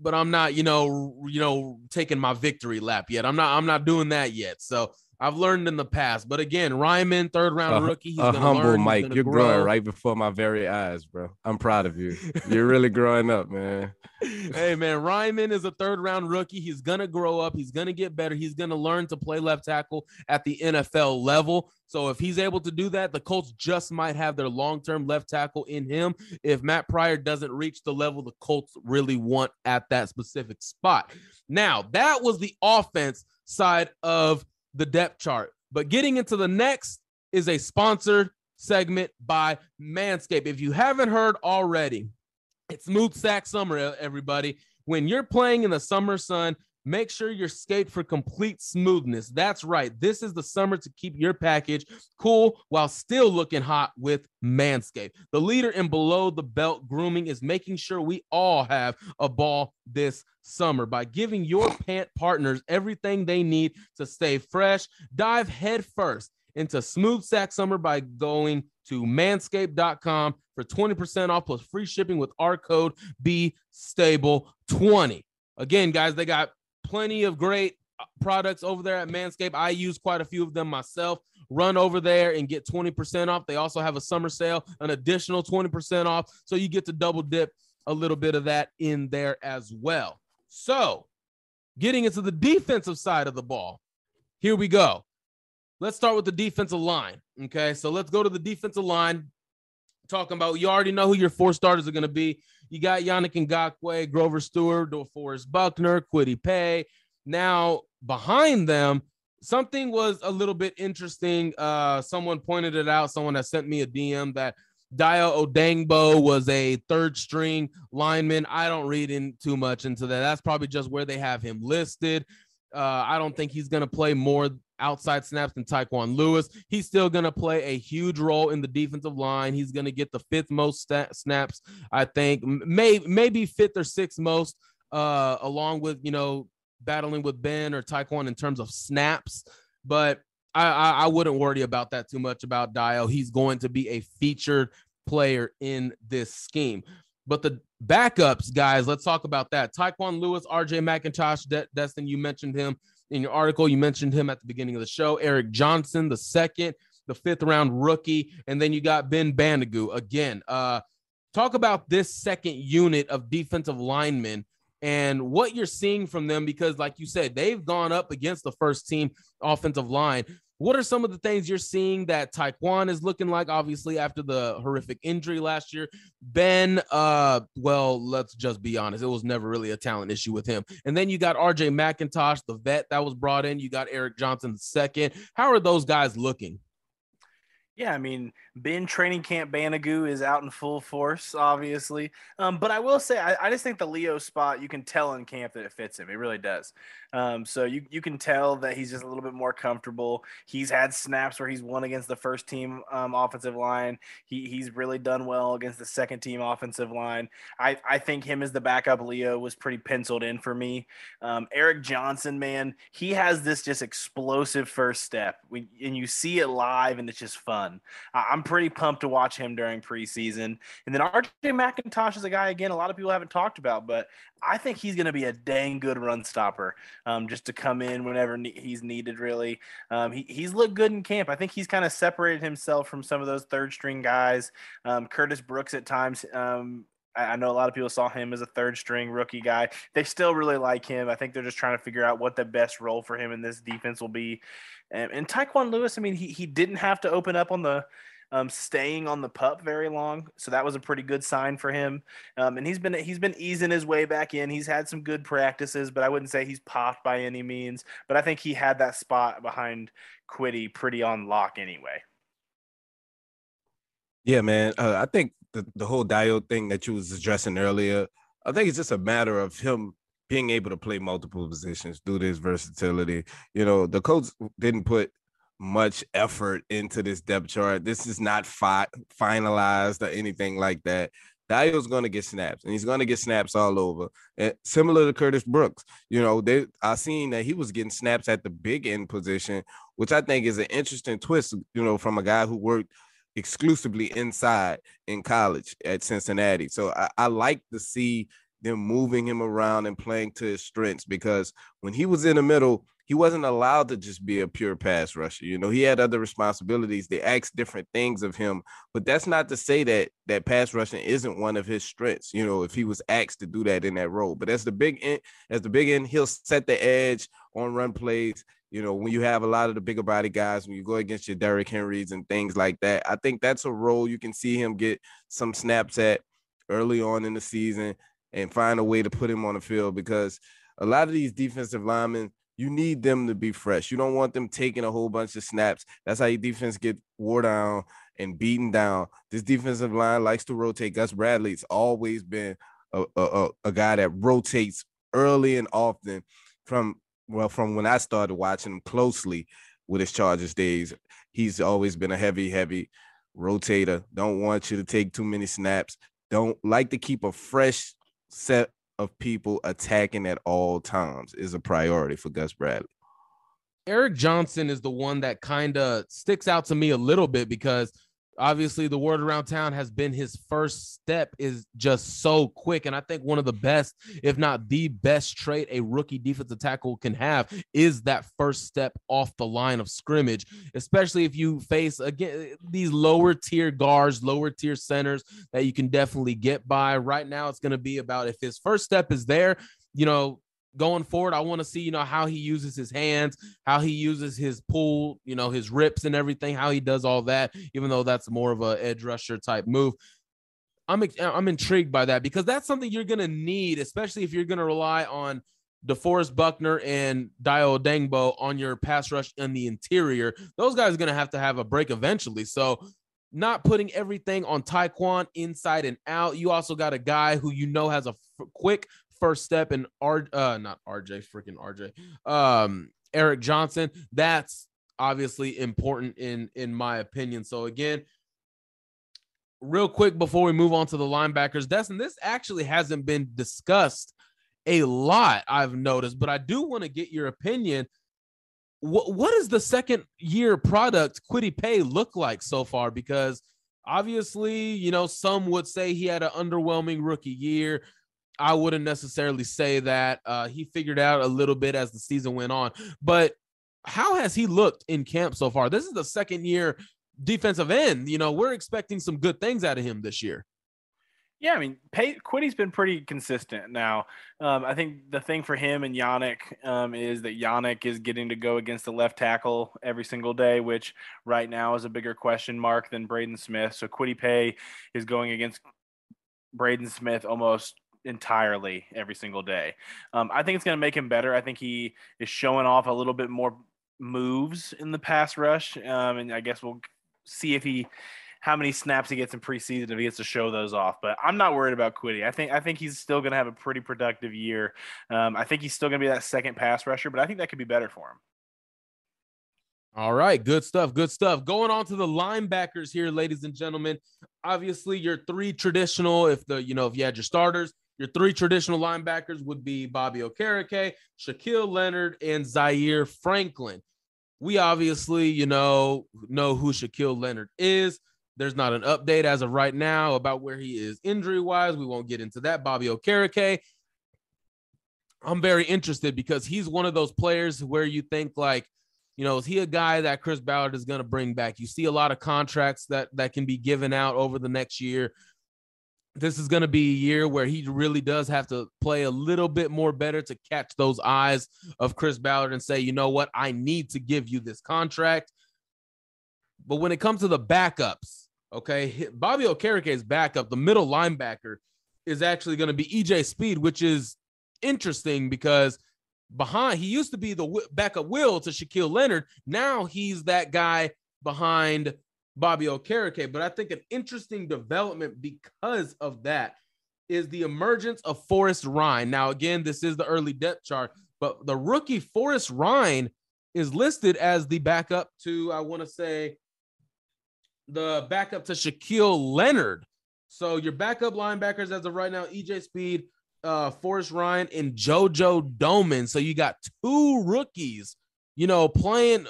But I'm not, you know, taking my victory lap yet. I'm not doing that yet. So I've learned in the past. But again, Raimann, 3rd round rookie. He's a humble learn. Mike. You're growing right before my very eyes, bro. I'm proud of you. You're really growing up, man. Hey, man, Raimann is a 3rd round rookie. He's going to grow up. He's going to get better. He's going to learn to play left tackle at the NFL level. So if he's able to do that, the Colts just might have their long-term left tackle in him if Matt Pryor doesn't reach the level the Colts really want at that specific spot. Now, that was the offense side of the depth chart. But getting into the next is a sponsored segment by Manscaped. If you haven't heard already, it's smooth sack summer, everybody. When you're playing in the summer sun, make sure you're scaped for complete smoothness. That's right. This is the summer to keep your package cool while still looking hot with Manscaped. The leader in below-the-belt grooming is making sure we all have a ball this summer by giving your pant partners everything they need to stay fresh. Dive headfirst into smooth sack summer by going to manscaped.com for 20% off plus free shipping with our code BSTABLE20. Again, guys, they got plenty of great products over there at Manscaped. I use quite a few of them myself. Run over there and get 20% off. They also have a summer sale, an additional 20% off. So you get to double dip a little bit of that in there as well. So getting into the defensive side of the ball, here we go. Let's start with the defensive line. Okay, so let's go to the defensive line. Talking about, you already know who your 4 starters are going to be. You got Yannick Ngakoue, Grover Stewart, DeForest Buckner, Kwity Paye. Now, behind them, something was a little bit interesting. Someone pointed it out. Someone that sent me a DM that Dayo Odeyingbo was a 3rd-string lineman. I don't read in too much into that. That's probably just where they have him listed. I don't think he's going to play more outside snaps than Tyquan Lewis. He's still going to play a huge role in the defensive line. He's going to get the 5th most snaps, I think, maybe 5th or 6th most, along with, you know, battling with Ben or Tyquan in terms of snaps. But I wouldn't worry about that too much about Dio. He's going to be a featured player in this scheme. But the backups, guys, let's talk about that. Tyquan Lewis, RJ McIntosh, Destin, you mentioned him in your article. You mentioned him at the beginning of the show. Eric Johnson, the 2nd, the 5th round rookie. And then you got Ben Bandigu again. Talk about this 2nd unit of defensive linemen and what you're seeing from them, because like you said, they've gone up against the 1st team offensive line. What are some of the things you're seeing that Tyquan is looking like, obviously, after the horrific injury last year? Ben, well, let's just be honest. It was never really a talent issue with him. And then you got RJ McIntosh, the vet that was brought in. You got Eric Johnson, the 2nd. How are those guys looking? Yeah, I mean, Ben training camp Bandigu is out in full force, obviously. But I will say, I just think the Leo spot, you can tell in camp that it fits him. It really does. So you can tell that he's just a little bit more comfortable. He's had snaps where he's won against the 1st team offensive line. He's really done well against the 2nd team offensive line. I think him as the backup Leo was pretty penciled in for me. Eric Johnson, man, he has this just explosive 1st step. And you see it live, and it's just fun. I'm pretty pumped to watch him during preseason. And then RJ McIntosh is a guy, again, a lot of people haven't talked about, but I think he's going to be a dang good run stopper, just to come in whenever he's needed, really. He's looked good in camp. I think he's kind of separated himself from some of those 3rd-string guys. Curtis Brooks at times, I know a lot of people saw him as a 3rd-string rookie guy. They still really like him. I think they're just trying to figure out what the best role for him in this defense will be. And Tyquan Lewis, I mean, he didn't have to open up on the staying on the pup very long. So that was a pretty good sign for him. And he's been easing his way back in. He's had some good practices, but I wouldn't say he's popped by any means. But I think he had that spot behind Kwity pretty on lock anyway. Yeah, man. I think the whole Dayo thing that you was addressing earlier, I think it's just a matter of him being able to play multiple positions, do this versatility. You know, the coach didn't put much effort into this depth chart. This is not finalized or anything like that. Dayo's going to get snaps, and he's going to get snaps all over. And similar to Curtis Brooks, you know, I seen that he was getting snaps at the big end position, which I think is an interesting twist, you know, from a guy who worked exclusively inside in college at Cincinnati. So I like to see them moving him around and playing to his strengths, because when he was in the middle, he wasn't allowed to just be a pure pass rusher. You know, he had other responsibilities. They asked different things of him, but that's not to say that pass rushing isn't one of his strengths. You know, if he was asked to do that in that role, but as the big end, he'll set the edge on run plays. You know, when you have a lot of the bigger body guys, when you go against your Derrick Henrys and things like that, I think that's a role you can see him get some snaps at early on in the season and find a way to put him on the field, because a lot of these defensive linemen, you need them to be fresh. You don't want them taking a whole bunch of snaps. That's how your defense get wore down and beaten down. This defensive line likes to rotate. Gus Bradley's always been a guy that rotates early and often from when I started watching him closely with his Chargers days. He's always been a heavy, heavy rotator. Don't want you to take too many snaps. Don't like to keep a fresh set of people attacking at all times is a priority for Gus Bradley. Eric Johnson is the one that kind of sticks out to me a little bit, because obviously the word around town has been his first step is just so quick. And I think one of the best, if not the best trait a rookie defensive tackle can have is that first step off the line of scrimmage, especially if you face, again, these lower tier guards, lower tier centers that you can definitely get by. Right now, it's going to be about if his first step is there, you know, going forward, I want to see, you know, how he uses his hands, how he uses his pull, you know, his rips and everything, how he does all that, even though that's more of an edge rusher type move. I'm intrigued by that, because that's something you're going to need, especially if you're going to rely on DeForest Buckner and Dayo Odeyingbo on your pass rush in the interior. Those guys are going to have a break eventually. So not putting everything on Tyquan inside and out. You also got a guy who, you know, has a quick first step in Eric Johnson. That's obviously important in my opinion. So again, real quick before we move on to the linebackers, Destin, this actually hasn't been discussed a lot, I've noticed, but I do want to get your opinion. What does the second year product Kwity Paye look like so far? Because obviously, you know, some would say he had an underwhelming rookie year. I wouldn't necessarily say that. He figured out a little bit as the season went on, but how has he looked in camp so far? This is the second year defensive end. You know, we're expecting some good things out of him this year. Yeah, I mean, Kwity's been pretty consistent now. I think the thing for him and Yannick is that Yannick is getting to go against the left tackle every single day, which right now is a bigger question mark than Braden Smith. So Kwity Paye is going against Braden Smith almost entirely every single day. I think it's going to make him better. I think he is showing off a little bit more moves in the pass rush, and I guess we'll see if how many snaps he gets in preseason if he gets to show those off. But I'm not worried about Kwity. I think he's still going to have a pretty productive year. I think he's still going to be that second pass rusher, but I think that could be better for him. All right, good stuff. Going on to the linebackers here, ladies and gentlemen. Obviously, your three traditional, if you had your starters, your three traditional linebackers would be Bobby Okereke, Shaquille Leonard, and Zaire Franklin. We obviously, you know who Shaquille Leonard is. There's not an update as of right now about where he is injury-wise. We won't get into that. Bobby Okereke, I'm very interested because he's one of those players where you think like, you know, is he a guy that Chris Ballard is going to bring back? You see a lot of contracts that can be given out over the next year. This is going to be a year where he really does have to play a little bit more better to catch those eyes of Chris Ballard and say, you know what, I need to give you this contract. But when it comes to the backups, Okay, Bobby Okereke's backup, the middle linebacker, is actually going to be EJ Speed, which is interesting because behind he used to be the backup will to Shaquille Leonard. Now he's that guy behind Bobby Okereke. But I think an interesting development because of that is the emergence of Forrest Rhine. Now, again, this is the early depth chart, but the rookie Forrest Rhine is listed as the backup to, I want to say, the backup to Shaquille Leonard. So your backup linebackers as of right now, EJ Speed, Forrest Rhine, and JoJo Domann. So you got two rookies, you know, playing,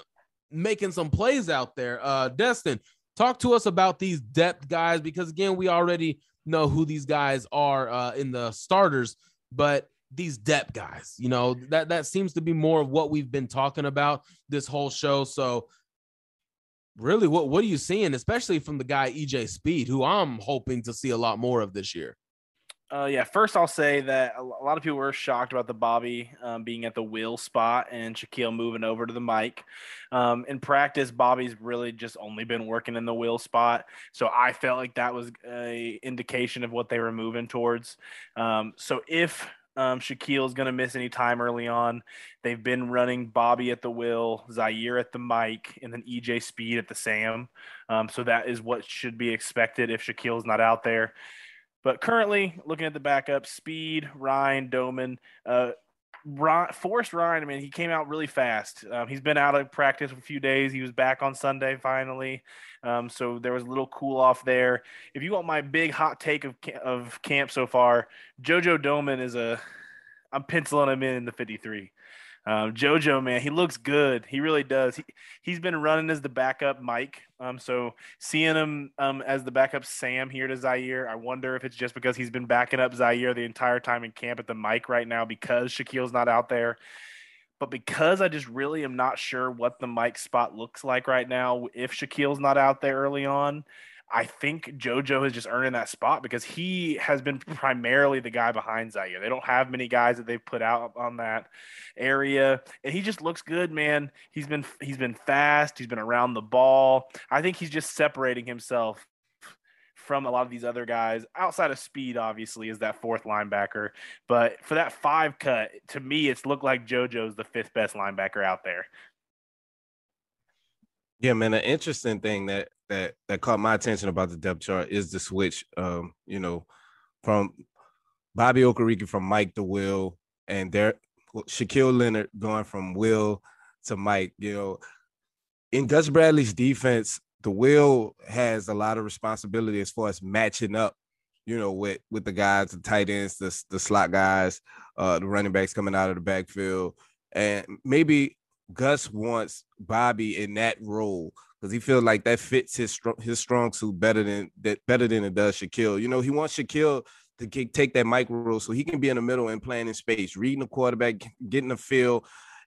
making some plays out there. Destin, talk to us about these depth guys, because again, we already know who these guys are in the starters, but these depth guys, you know, that seems to be more of what we've been talking about this whole show. So really, what are you seeing, especially from the guy EJ Speed, who I'm hoping to see a lot more of this year? Yeah, first I'll say that a lot of people were shocked about the Bobby being at the wheel spot and Shaquille moving over to the mic. In practice, Bobby's really just only been working in the wheel spot, so I felt like that was an indication of what they were moving towards. So if Shaquille's going to miss any time early on, they've been running Bobby at the wheel, Zaire at the mic, and then EJ Speed at the Sam. So that is what should be expected if Shaquille's not out there. But currently, looking at the backup, Speed, Ryan, Doman, Forrest Rhine, I mean, he came out really fast. He's been out of practice for a few days. He was back on Sunday finally. So there was a little cool off there. If you want my big hot take of camp so far, JoJo Domann I'm penciling him in the 53. JoJo, man, he looks good. He really does. He's been running as the backup Mike. So seeing him as the backup Sam here to Zaire, I wonder if it's just because he's been backing up Zaire the entire time in camp at the mic right now because Shaquille's not out there. But because I just really am not sure what the mic spot looks like right now, if Shaquille's not out there early on, I think JoJo is just earning that spot because he has been primarily the guy behind Zaire. They don't have many guys that they've put out on that area, and he just looks good, man. He's been fast. He's been around the ball. I think he's just separating himself from a lot of these other guys outside of Speed, obviously, is that fourth linebacker. But for that five cut, to me, it's looked like JoJo's the fifth best linebacker out there. Yeah, man, an interesting thing that caught my attention about the depth chart is the switch, you know, from Bobby Okereke from Mike to Will, and Shaquille Leonard going from Will to Mike. You know, in Gus Bradley's defense, the Will has a lot of responsibility as far as matching up, you know, with the guys, the tight ends, the slot guys, the running backs coming out of the backfield, and maybe Gus wants Bobby in that role because he feels like that fits his strong suit better than it does Shaquille. You know, he wants Shaquille to take that micro role so he can be in the middle and playing in space, reading the quarterback, getting the feel,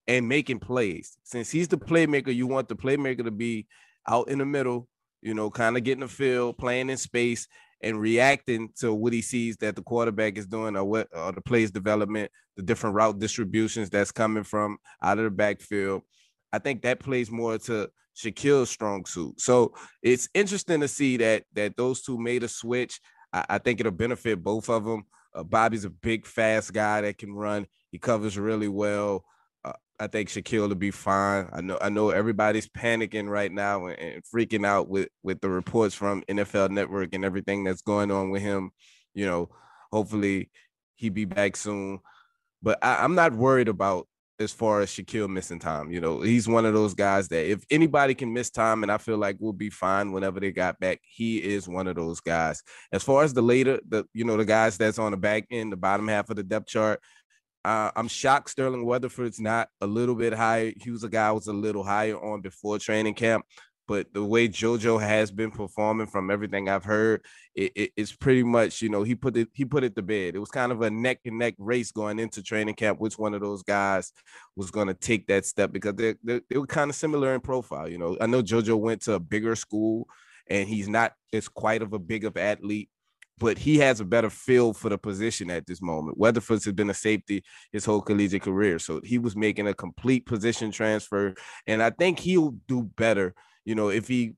and making plays. Since he's the playmaker, you want the playmaker to be out in the middle, you know, kind of getting the feel, playing in space, and reacting to what he sees that the quarterback is doing or what or the plays development, the different route distributions that's coming from out of the backfield. I think that plays more to Shaquille's strong suit. So it's interesting to see that those two made a switch. I think it'll benefit both of them. Bobby's a big, fast guy that can run. He covers really well. I think Shaquille will be fine. I know everybody's panicking right now and freaking out with the reports from NFL Network and everything that's going on with him. You know, hopefully he be back soon. But I'm not worried about as far as Shaquille missing time. You know, he's one of those guys that if anybody can miss time, and I feel like we'll be fine whenever they got back, he is one of those guys. As far as the guys that's on the back end, the bottom half of the depth chart, I'm shocked Sterling Weatherford's not a little bit higher. He was a guy I was a little higher on before training camp, but the way JoJo has been performing from everything I've heard, it's pretty much, you know, he put it to bed. It was kind of a neck and neck race going into training camp, which one of those guys was going to take that step because they were kind of similar in profile. You know, I know JoJo went to a bigger school and he's not as quite of a big of athlete, but he has a better feel for the position at this moment. Weatherford's has been a safety his whole collegiate career, so he was making a complete position transfer, and I think he'll do better, you know, if he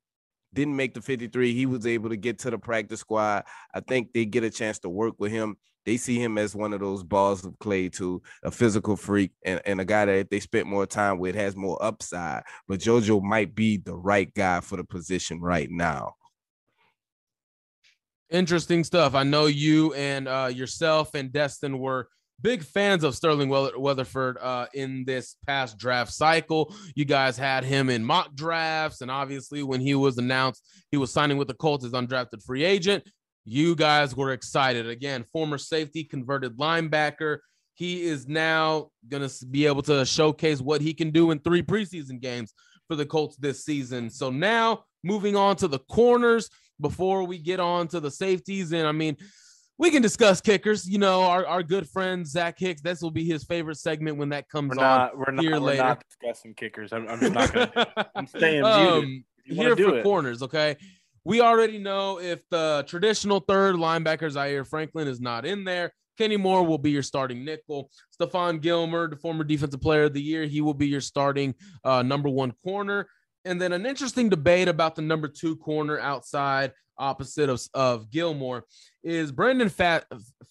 didn't make the 53. He was able to get to the practice squad. I think they get a chance to work with him. They see him as one of those balls of clay too, a physical freak, and a guy that if they spent more time with has more upside. But JoJo might be the right guy for the position right now. Interesting stuff. I know you and yourself and Destin were big fans of Sterling Weatherford in this past draft cycle. You guys had him in mock drafts, and obviously when he was announced he was signing with the Colts as undrafted free agent, you guys were excited. Again, former safety, converted linebacker. He is now going to be able to showcase what he can do in 3 preseason games for the Colts this season. So now moving on to the corners before we get on to the safeties. And I mean, we can discuss kickers. You know, our good friend Zach Hicks, this will be his favorite segment when that comes later. We're not discussing kickers. I'm just not going to. I'm staying muted. Here for corners, okay? We already know if the traditional third linebacker Zaire Franklin is not in there, Kenny Moore will be your starting nickel. Stephon Gilmore, the former defensive player of the year, he will be your starting number 1 corner. And then an interesting debate about the number 2 corner outside opposite of Gilmore is Brandon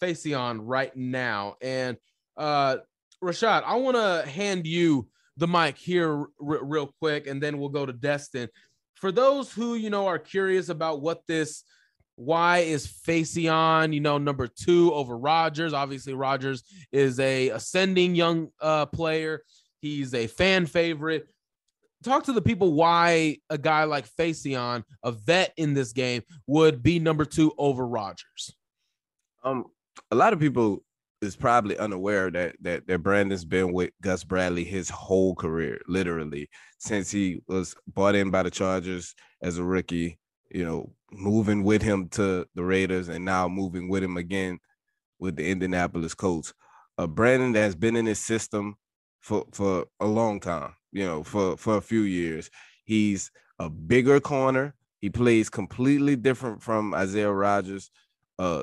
Facyson right now. And Rashad, I want to hand you the mic here real quick, and then we'll go to Destin. For those who, you know, are curious about what this, why is Facyson, you know, number 2 over Rodgers? Obviously, Rodgers is a ascending young player. He's a fan favorite. Talk to the people why a guy like Facyson, a vet in this game, would be number 2 over Rodgers. A lot of people is probably unaware that Brandon's been with Gus Bradley his whole career, literally since he was bought in by the Chargers as a rookie, you know, moving with him to the Raiders and now moving with him again with the Indianapolis Colts. Brandon has been in his system for a long time, you know, for a few years. He's a bigger corner. He plays completely different from Isaiah Rodgers.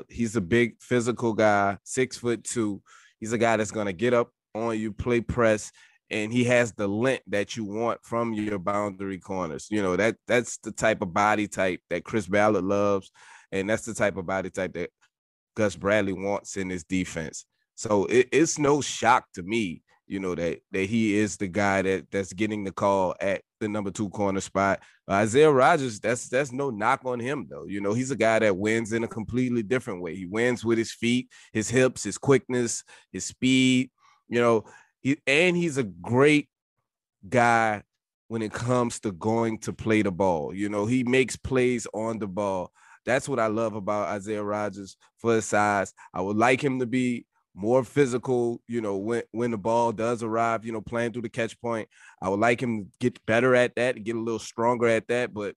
He's a big physical guy, 6'2". He's a guy that's going to get up on you, play press, and he has the length that you want from your boundary corners. You know, that's the type of body type that Chris Ballard loves, and that's the type of body type that Gus Bradley wants in his defense. So it's no shock to me, you know, that he is the guy that's getting the call at the number 2 corner spot. Isaiah Rodgers, that's no knock on him, though. You know, he's a guy that wins in a completely different way. He wins with his feet, his hips, his quickness, his speed, you know, and he's a great guy when it comes to going to play the ball. You know, he makes plays on the ball. That's what I love about Isaiah Rodgers for his size. I would like him to be more physical, you know, when the ball does arrive, you know, playing through the catch point. I would like him to get better at that, get a little stronger at that. But,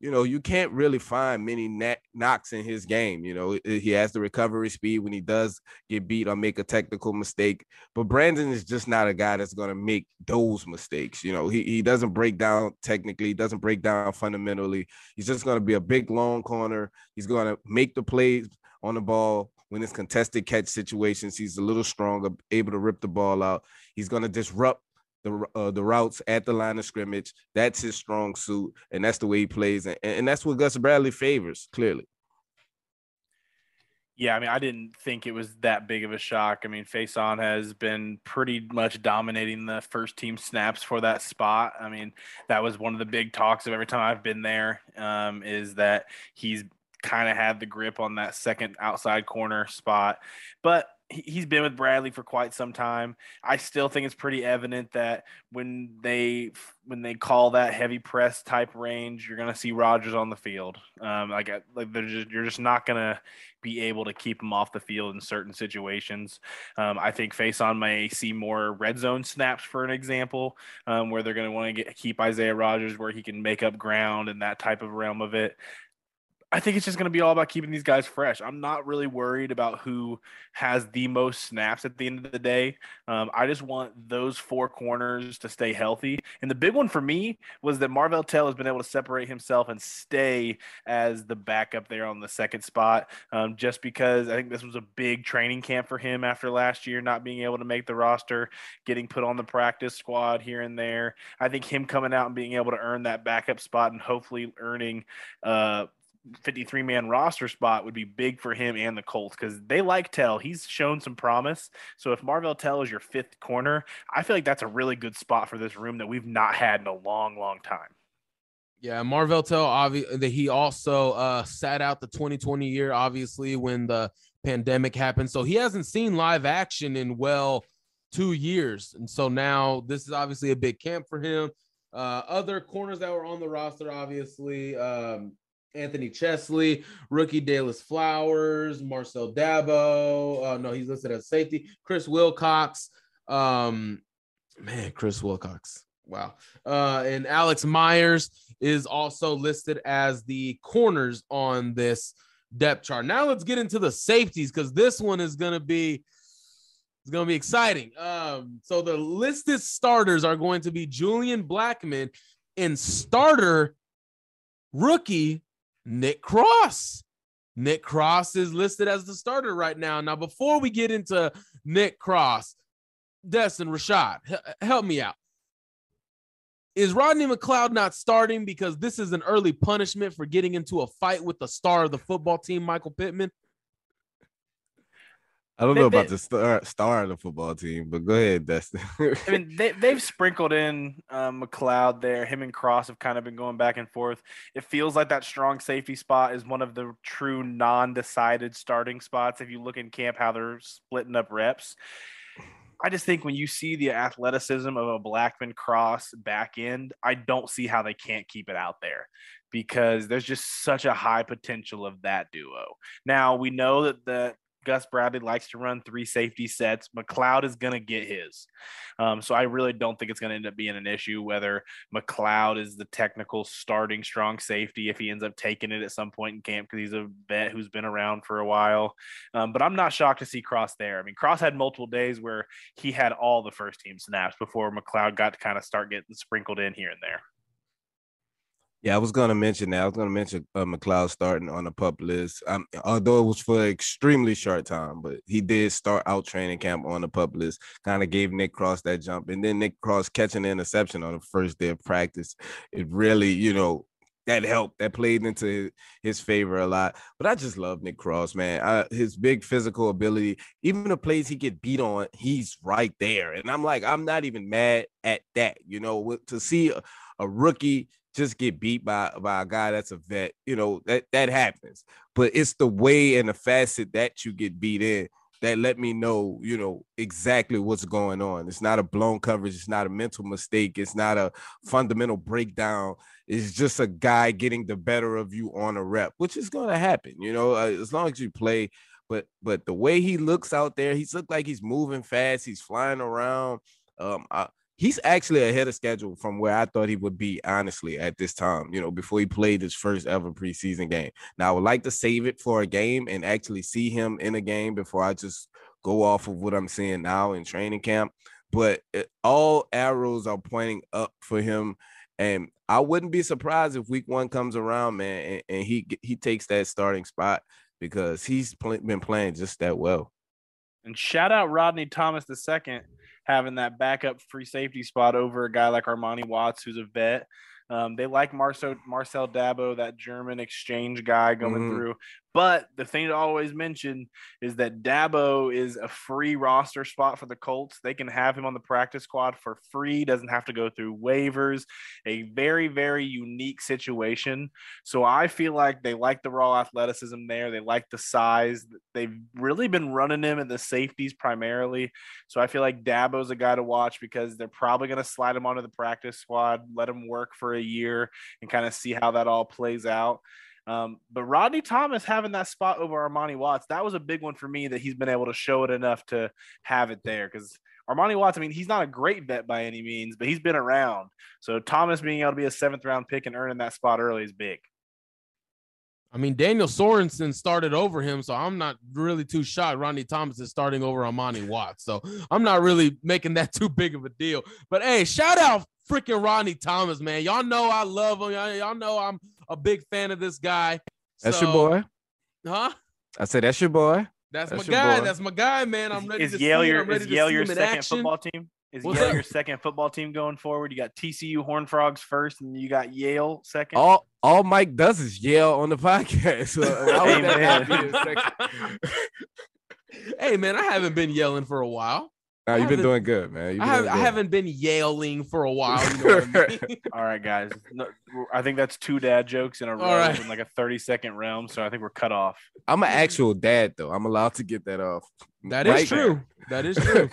you know, you can't really find many knocks in his game. You know, he has the recovery speed when he does get beat or make a technical mistake. But Brandon is just not a guy that's going to make those mistakes. You know, he doesn't break down technically, doesn't break down fundamentally. He's just going to be a big, long corner. He's going to make the plays on the ball. When it's contested catch situations, he's a little stronger, able to rip the ball out. He's going to disrupt the routes at the line of scrimmage. That's his strong suit, and that's the way he plays. And that's what Gus Bradley favors, clearly. Yeah, I mean, I didn't think it was that big of a shock. I mean, Facyson has been pretty much dominating the first team snaps for that spot. I mean, that was one of the big talks of every time I've been there, is that he's kind of had the grip on that second outside corner spot, but he's been with Bradley for quite some time. I still think it's pretty evident that when they call that heavy press type range, you're going to see Rodgers on the field. You're just not going to be able to keep him off the field in certain situations. I think Facyson may see more red zone snaps, for an example, where they're going to want to keep Isaiah Rodgers where he can make up ground and that type of realm of it. I think it's just going to be all about keeping these guys fresh. I'm not really worried about who has the most snaps at the end of the day. I just want those four corners to stay healthy. And the big one for me was that Marvell Tell has been able to separate himself and stay as the backup there on the second spot, just because I think this was a big training camp for him after last year, not being able to make the roster, getting put on the practice squad here and there. I think him coming out and being able to earn that backup spot and hopefully earning 53-man roster spot would be big for him and the Colts because they like Tell. He's shown some promise. So if Marvell Tell is your fifth corner, I feel like that's a really good spot for this room that we've not had in a long, long time. Yeah, Marvell Tell, obviously, he also sat out the 2020 year, obviously, when the pandemic happened. So he hasn't seen live action in, 2 years. And so now this is obviously a big camp for him. Other corners that were on the roster, obviously, Anthony Chesley, rookie Dallas Flowers, Marcel Dabo. No, he's listed as safety. Chris Wilcox. Chris Wilcox. Wow. And Alex Myers is also listed as the corners on this depth chart. Now let's get into the safeties because this one is going to be exciting. So the listed starters are going to be Julian Blackmon and starter rookie Nick Cross. Nick Cross is listed as the starter right now. Now, before we get into Nick Cross, Destin, Rashad, help me out. Is Rodney McLeod not starting because this is an early punishment for getting into a fight with the star of the football team, Michael Pittman? I don't know about the star of the football team, but go ahead, Destin. I mean, they've sprinkled in McLeod there. Him and Cross have kind of been going back and forth. It feels like that strong safety spot is one of the true non-decided starting spots. If you look in camp, how they're splitting up reps. I just think when you see the athleticism of a Blackmon Cross back end, I don't see how they can't keep it out there because there's just such a high potential of that duo. Now, we know that the Gus Bradley likes to run three safety sets. McLeod is going to get his. So I really don't think it's going to end up being an issue whether McLeod is the technical starting strong safety if he ends up taking it at some point in camp because he's a vet who's been around for a while. But I'm not shocked to see Cross there. I mean, Cross had multiple days where he had all the first team snaps before McLeod got to kind of start getting sprinkled in here and there. Yeah, I was going to mention that. I was going to mention McLeod starting on the PUP list, although it was for an extremely short time, but he did start out training camp on the PUP list, kind of gave Nick Cross that jump. And then Nick Cross catching the interception on the first day of practice. It really, that helped. That played into his favor a lot. But I just love Nick Cross, man. His big physical ability, even the plays he get beat on, he's right there. And I'm like, I'm not even mad at that, to see a rookie just get beat by a guy that's a vet, that happens. But it's the way and the facet that you get beat in that let me know, exactly what's going on. It's not a blown coverage. It's not a mental mistake. It's not a fundamental breakdown. It's just a guy getting the better of you on a rep, which is going to happen, as long as you play. But the way he looks out there, he's looked like he's moving fast. He's flying around. He's actually ahead of schedule from where I thought he would be, honestly, at this time, before he played his first ever preseason game. Now, I would like to save it for a game and actually see him in a game before I just go off of what I'm seeing now in training camp. But all arrows are pointing up for him. And I wouldn't be surprised if week 1 comes around, man, and he takes that starting spot because he's been playing just that well. And shout out Rodney Thomas II, having that backup free safety spot over a guy like Armani Watts, who's a vet. They like Marcel Dabo, that German exchange guy going through. But the thing to always mention is that Dabo is a free roster spot for the Colts. They can have him on the practice squad for free, doesn't have to go through waivers, a very, very unique situation. So I feel like they like the raw athleticism there. They like the size. They've really been running him in the safeties primarily. So I feel like Dabo's a guy to watch because they're probably going to slide him onto the practice squad, let him work for a year and kind of see how that all plays out. But Rodney Thomas having that spot over Armani Watts, that was a big one for me that he's been able to show it enough to have it there because Armani Watts, I mean, he's not a great vet by any means, but he's been around. So Thomas being able to be a 7th round pick and earning that spot early is big. I mean, Daniel Sorensen started over him, so I'm not really too shocked. Rodney Thomas is starting over Amani Watts, so I'm not really making that too big of a deal. But, hey, shout out freaking Rodney Thomas, man. Y'all know I love him. Y'all know I'm a big fan of this guy. That's your boy. Huh? I said that's your boy. That's my guy. Boy. That's my guy, man. I'm ready to see him. Is Yale your second football team? Is Yale your second football team going forward? You got TCU Horned Frogs first, and you got Yale second. All Mike does is yell on the podcast. So hey, man. Hey, man, I haven't been yelling for a while. Nah, you've been doing good, man. I haven't been yelling for a while. You know what I mean? All right, guys. No, I think that's two dad jokes in a row in like a 30-second realm, so I think we're cut off. I'm an actual dad, though. I'm allowed to get that off. That is true.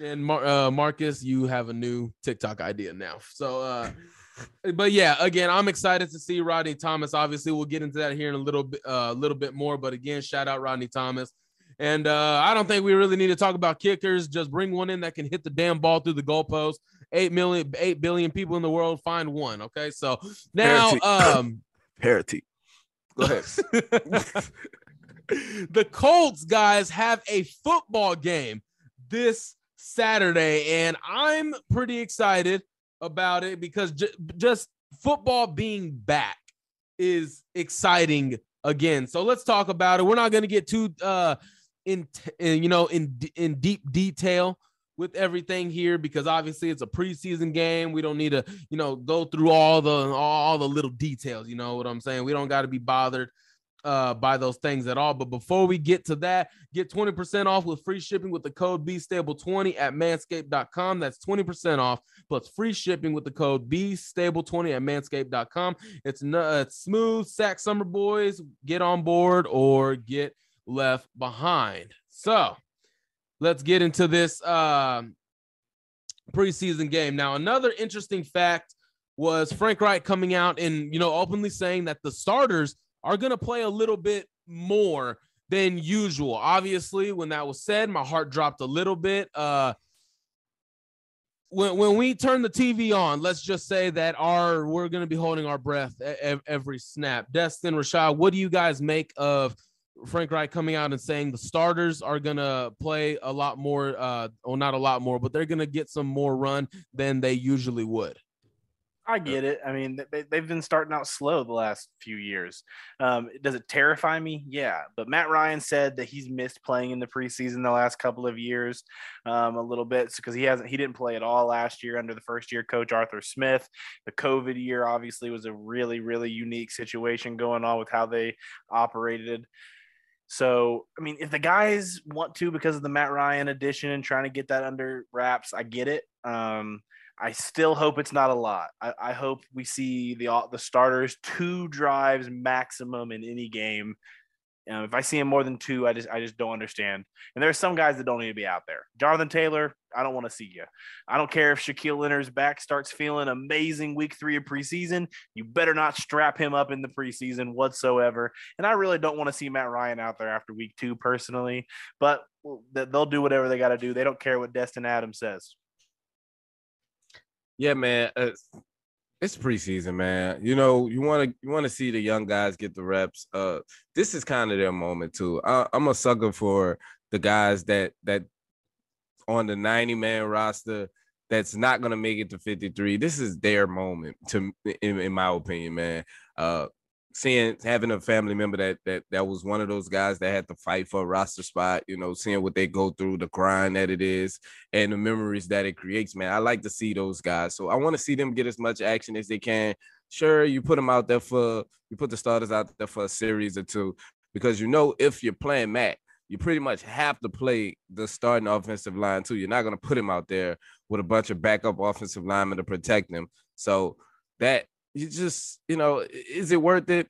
And Marcus, you have a new TikTok idea now. So, but yeah, again, I'm excited to see Rodney Thomas. Obviously, we'll get into that here in a little bit more. But again, shout out Rodney Thomas. And I don't think we really need to talk about kickers. Just bring one in that can hit the damn ball through the goalpost. 8 billion people in the world, find one. Okay, so now parity. Go ahead. The Colts guys have a football game this Saturday, and I'm pretty excited about it because just football being back is exciting again. So let's talk about it. We're not going to get too in deep detail with everything here because obviously it's a preseason game. We don't need to, go through all the little details. You know what I'm saying? We don't got to be bothered by those things at all. But before we get to that, get 20% off with free shipping with the code BSTABLE20 at manscaped.com. That's 20% off plus free shipping with the code BSTABLE20 at manscaped.com. It's smooth sack summer, boys. Get on board or get left behind. So let's get into this preseason game. Now, another interesting fact was Frank Reich coming out and, openly saying that the starters are going to play a little bit more than usual. Obviously, when that was said, my heart dropped a little bit. When we turn the TV on, let's just say that we're going to be holding our breath every snap. Destin, Rashad, what do you guys make of Frank Reich coming out and saying the starters are going to play a lot more, not a lot more, but they're going to get some more run than they usually would? I get it. I mean, they've been starting out slow the last few years. Does it terrify me? Yeah. But Matt Ryan said that he's missed playing in the preseason the last couple of years a little bit because he didn't play at all last year under the first year coach Arthur Smith. The COVID year obviously was a really, really unique situation going on with how they operated. So, I mean, if the guys want to because of the Matt Ryan addition and trying to get that under wraps, I get it. I still hope it's not a lot. I hope we see the starters 2 drives maximum in any game. If I see him more than 2, I just don't understand. And there are some guys that don't need to be out there. Jonathan Taylor, I don't want to see you. I don't care if Shaquille Leonard's back starts feeling amazing week 3 of preseason. You better not strap him up in the preseason whatsoever. And I really don't want to see Matt Ryan out there after week 2 personally. But they'll do whatever they got to do. They don't care what Destin Adams says. Yeah, man, it's preseason, man. You want to see the young guys get the reps. This is kind of their moment too. I'm a sucker for the guys that on the 90-man roster that's not gonna make it to 53. This is their moment, in my opinion, man. Having a family member that was one of those guys that had to fight for a roster spot, seeing what they go through, the grind that it is, and the memories that it creates, man. I like to see those guys. So I want to see them get as much action as they can. Sure, you put the starters out there for a series or two, because if you're playing Matt, you pretty much have to play the starting offensive line too. You're not going to put him out there with a bunch of backup offensive linemen to protect him. So that, you just, is it worth it?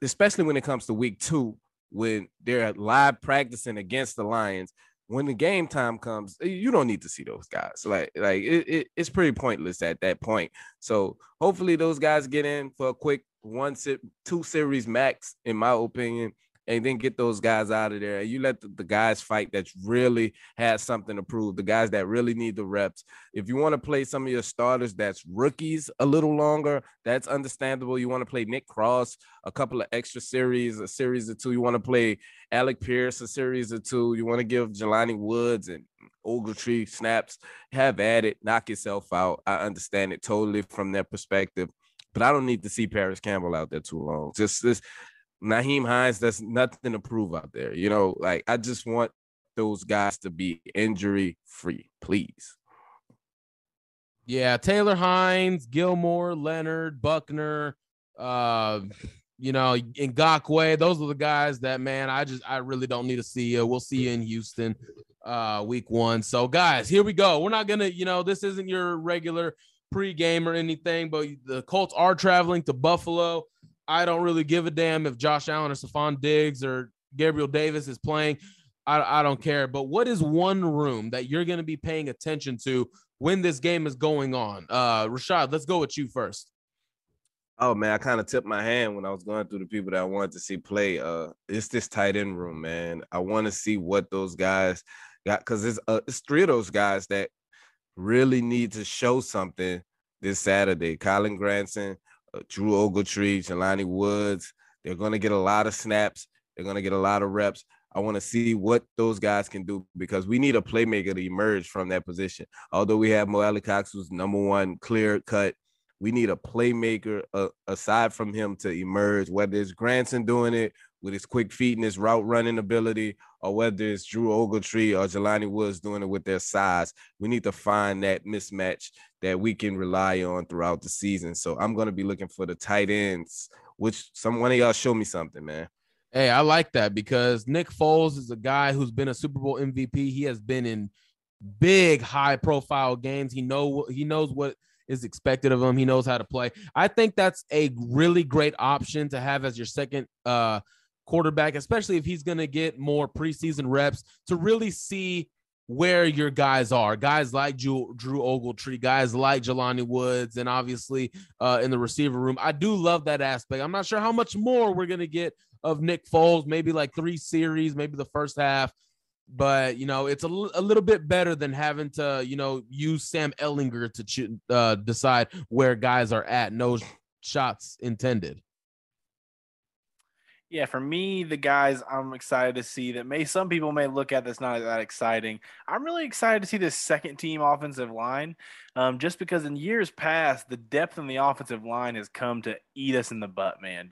Especially when it comes to week 2, when they're live practicing against the Lions. When the game time comes, you don't need to see those guys. Like it's pretty pointless at that point. So hopefully those guys get in for a quick 1-2 series max, in my opinion, and then get those guys out of there. And you let the guys fight that really has something to prove, the guys that really need the reps. If you want to play some of your starters that's rookies a little longer, that's understandable. You want to play Nick Cross a couple of extra series, a series or two. You want to play Alec Pierce a series or two. You want to give Jelani Woods and Ogletree snaps. Have at it. Knock yourself out. I understand it totally from their perspective. But I don't need to see Parris Campbell out there too long. Just this Nyheim Hines, that's nothing to prove out there. You know, like, I just want those guys to be injury-free, please. Yeah, Taylor Hines, Gilmore, Leonard, Buckner, you know, Ngakoue. Those are the guys that, man, I really don't need to see you. We'll see you in Houston week 1. So, guys, here we go. We're not going to, you know, this isn't your regular pre-game or anything, but the Colts are traveling to Buffalo. I don't really give a damn if Josh Allen or Stephon Diggs or Gabriel Davis is playing. I don't care. But what is one room that you're going to be paying attention to when this game is going on? Rashad, let's go with you first. Oh, man, I kind of tipped my hand when I was going through the people that I wanted to see play. It's this tight end room, man. I want to see what those guys got, because it's three of those guys that really need to show something this Saturday. Kylen Granson, Drew Ogletree, Jelani Woods. They're going to get a lot of snaps. They're going to get a lot of reps. I want to see what those guys can do, because we need a playmaker to emerge from that position. Although we have Mo Alie-Cox, who's #1 clear cut, we need a playmaker aside from him to emerge, whether it's Granson doing it with his quick feet and his route running ability, or whether it's Drew Ogletree or Jelani Woods doing it with their size. We need to find that mismatch that we can rely on throughout the season. So I'm going to be looking for the tight ends, which someone of y'all show me something, man. Hey, I like that, because Nick Foles is a guy who's been a Super Bowl MVP. He has been in big, high-profile games. He knows what is expected of him. He knows how to play. I think that's a really great option to have as your second quarterback, especially if he's going to get more preseason reps to really see where your guys are. Guys like Drew Ogletree, guys like Jelani Woods, and obviously in the receiver room. I do love that aspect. I'm not sure how much more we're going to get of Nick Foles, maybe like 3 series, maybe the first half. But, you know, it's a little bit better than having to, you know, use Sam Ehlinger to decide where guys are at. No shots intended. Yeah, for me, the guys I'm excited to see that some people may look at that's not that exciting. I'm really excited to see this second team offensive line, just because in years past, the depth in the offensive line has come to eat us in the butt, man,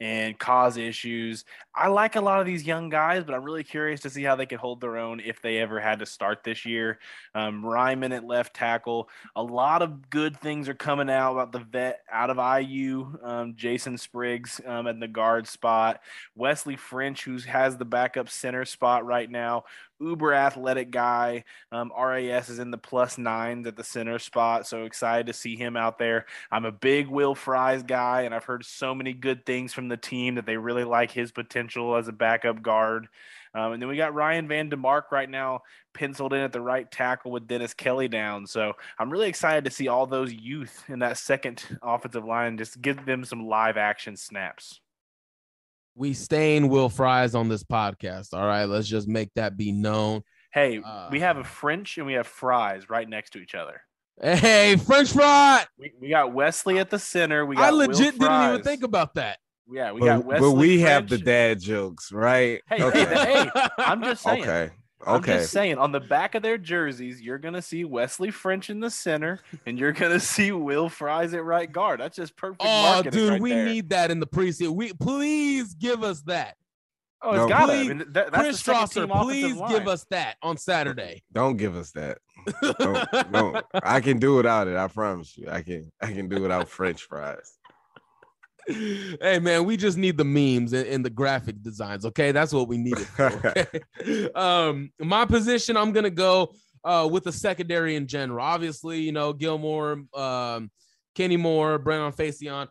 and cause issues. I like a lot of these young guys, but I'm really curious to see how they could hold their own if they ever had to start this year. Raimann at left tackle. A lot of good things are coming out about the vet out of IU, Jason Spriggs at the guard spot. Wesley French, who has the backup center spot right now. Uber athletic guy. RAS is in the +9s at the center spot, so excited to see him out there. I'm a big Will Fries guy, and I've heard so many good things from the team that they really like his potential as a backup guard. And then we got Ryan Van DeMark right now penciled in at the right tackle with Dennis Kelly down. So I'm really excited to see all those youth in that second offensive line, just give them some live action snaps. We stain Will Fries on this podcast. All right, let's just make that be known. Hey, we have a French and we have Fries right next to each other. Hey, French fry. We got Wesley at the center. I legit didn't even think about that. Yeah, got Wesley. But we French. Have the dad jokes, right? Hey, okay. hey, I'm just saying. Okay. I'm just saying, on the back of their jerseys, you're going to see Wesley French in the center, and you're going to see Will Fries at right guard. That's just perfect marketing dude, right there. Need that in the preseason. Please give us that. Oh, it's got to. Chris Strasser, please give us that on Saturday. Don't give us that. Don't. I can do without it. I promise you. I can do without French fries. Hey, man, we just need the memes and the graphic designs, okay? That's what we needed for, okay? My position, I'm going to go with the secondary in general. Obviously, you know, Gilmore, Kenny Moore, Brandon Facyson.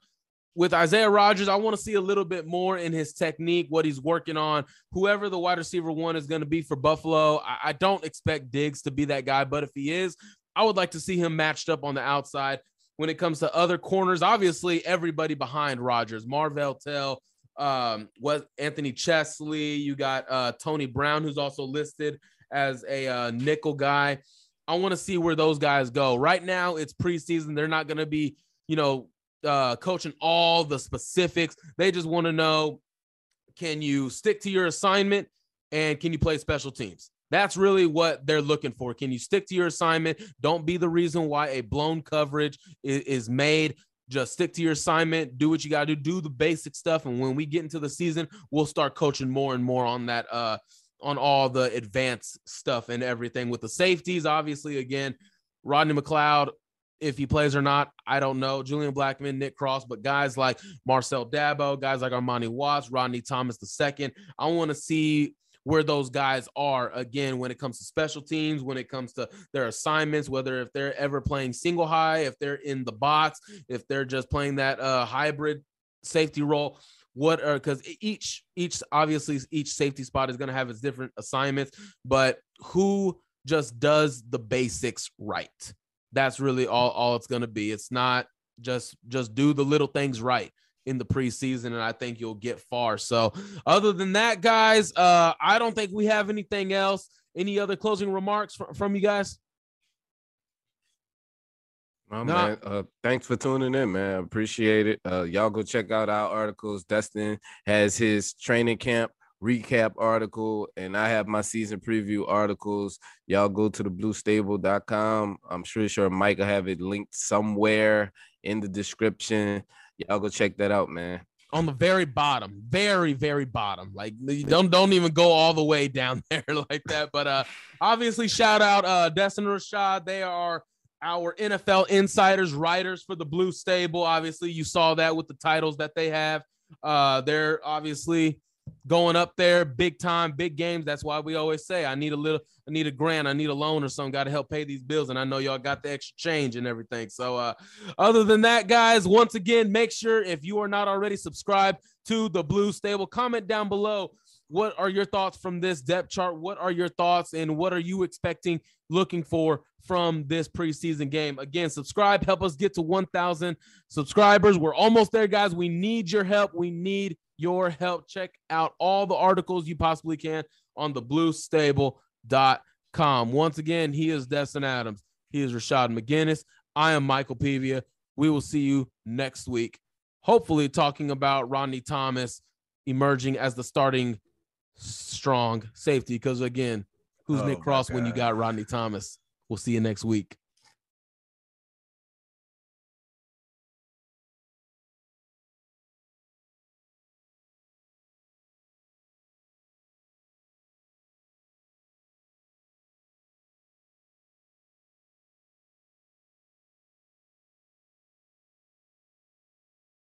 With Isaiah Rodgers, I want to see a little bit more in his technique, what he's working on. Whoever the wide receiver one is going to be for Buffalo, I don't expect Diggs to be that guy, but if he is, I would like to see him matched up on the outside. When it comes to other corners, obviously everybody behind Rodgers, Marvell Tell, Anthony Chesley. You got Tony Brown, who's also listed as a nickel guy. I want to see where those guys go. Right now, it's preseason. They're not going to be, coaching all the specifics. They just want to know, can you stick to your assignment and can you play special teams? That's really what they're looking for. Can you stick to your assignment? Don't be the reason why a blown coverage is made. Just stick to your assignment. Do what you got to do. Do the basic stuff. And when we get into the season, we'll start coaching more and more on that, on all the advanced stuff and everything. With the safeties, obviously, again, Rodney McLeod, if he plays or not, I don't know. Julian Blackmon, Nick Cross, but guys like Marcel Dabo, guys like Armani Watts, Rodney Thomas II. I want to see where those guys are, again, when it comes to special teams, when it comes to their assignments, whether if they're ever playing single high, if they're in the box, if they're just playing that hybrid safety role. What are, because each obviously each safety spot is going to have its different assignments, but who just does the basics right? That's really all it's going to be. It's not just do the little things right in the preseason, and I think you'll get far. So other than that, guys, I don't think we have anything else. Any other closing remarks from you guys? Oh, no. Man, thanks for tuning in, man. Appreciate it. Y'all go check out our articles. Destin has his training camp recap article, and I have my season preview articles. Y'all go to thebluestable.com. I'm sure Mike will have it linked somewhere in the description. Y'all go check that out, man. On the very bottom, very, very bottom. Like, don't even go all the way down there like that. But obviously, shout out Destin and Rashad. They are our NFL insiders, writers for the Blue Stable. Obviously, you saw that with the titles that they have. They're obviously going up there big time, big games. That's why we always say, I need a grand, I need a loan or something, got to help pay these bills. And I know y'all got the extra change and everything. So other than that, guys, once again, make sure if you are not already subscribed to the Blue Stable, comment down below. What are your thoughts from this depth chart? What are your thoughts and what are you expecting, looking for from this preseason game? Again, subscribe, help us get to 1,000 subscribers. We're almost there, guys. We need your help. We need your help. Check out all the articles you possibly can on thebluestable.com. Once again, he is Destin Adams. He is Rashad McGinnis. I am Michael Pivia. We will see you next week, hopefully talking about Rodney Thomas emerging as the starting strong safety, because again, who's Nick Cross when you got Rodney Thomas? We'll see you next week.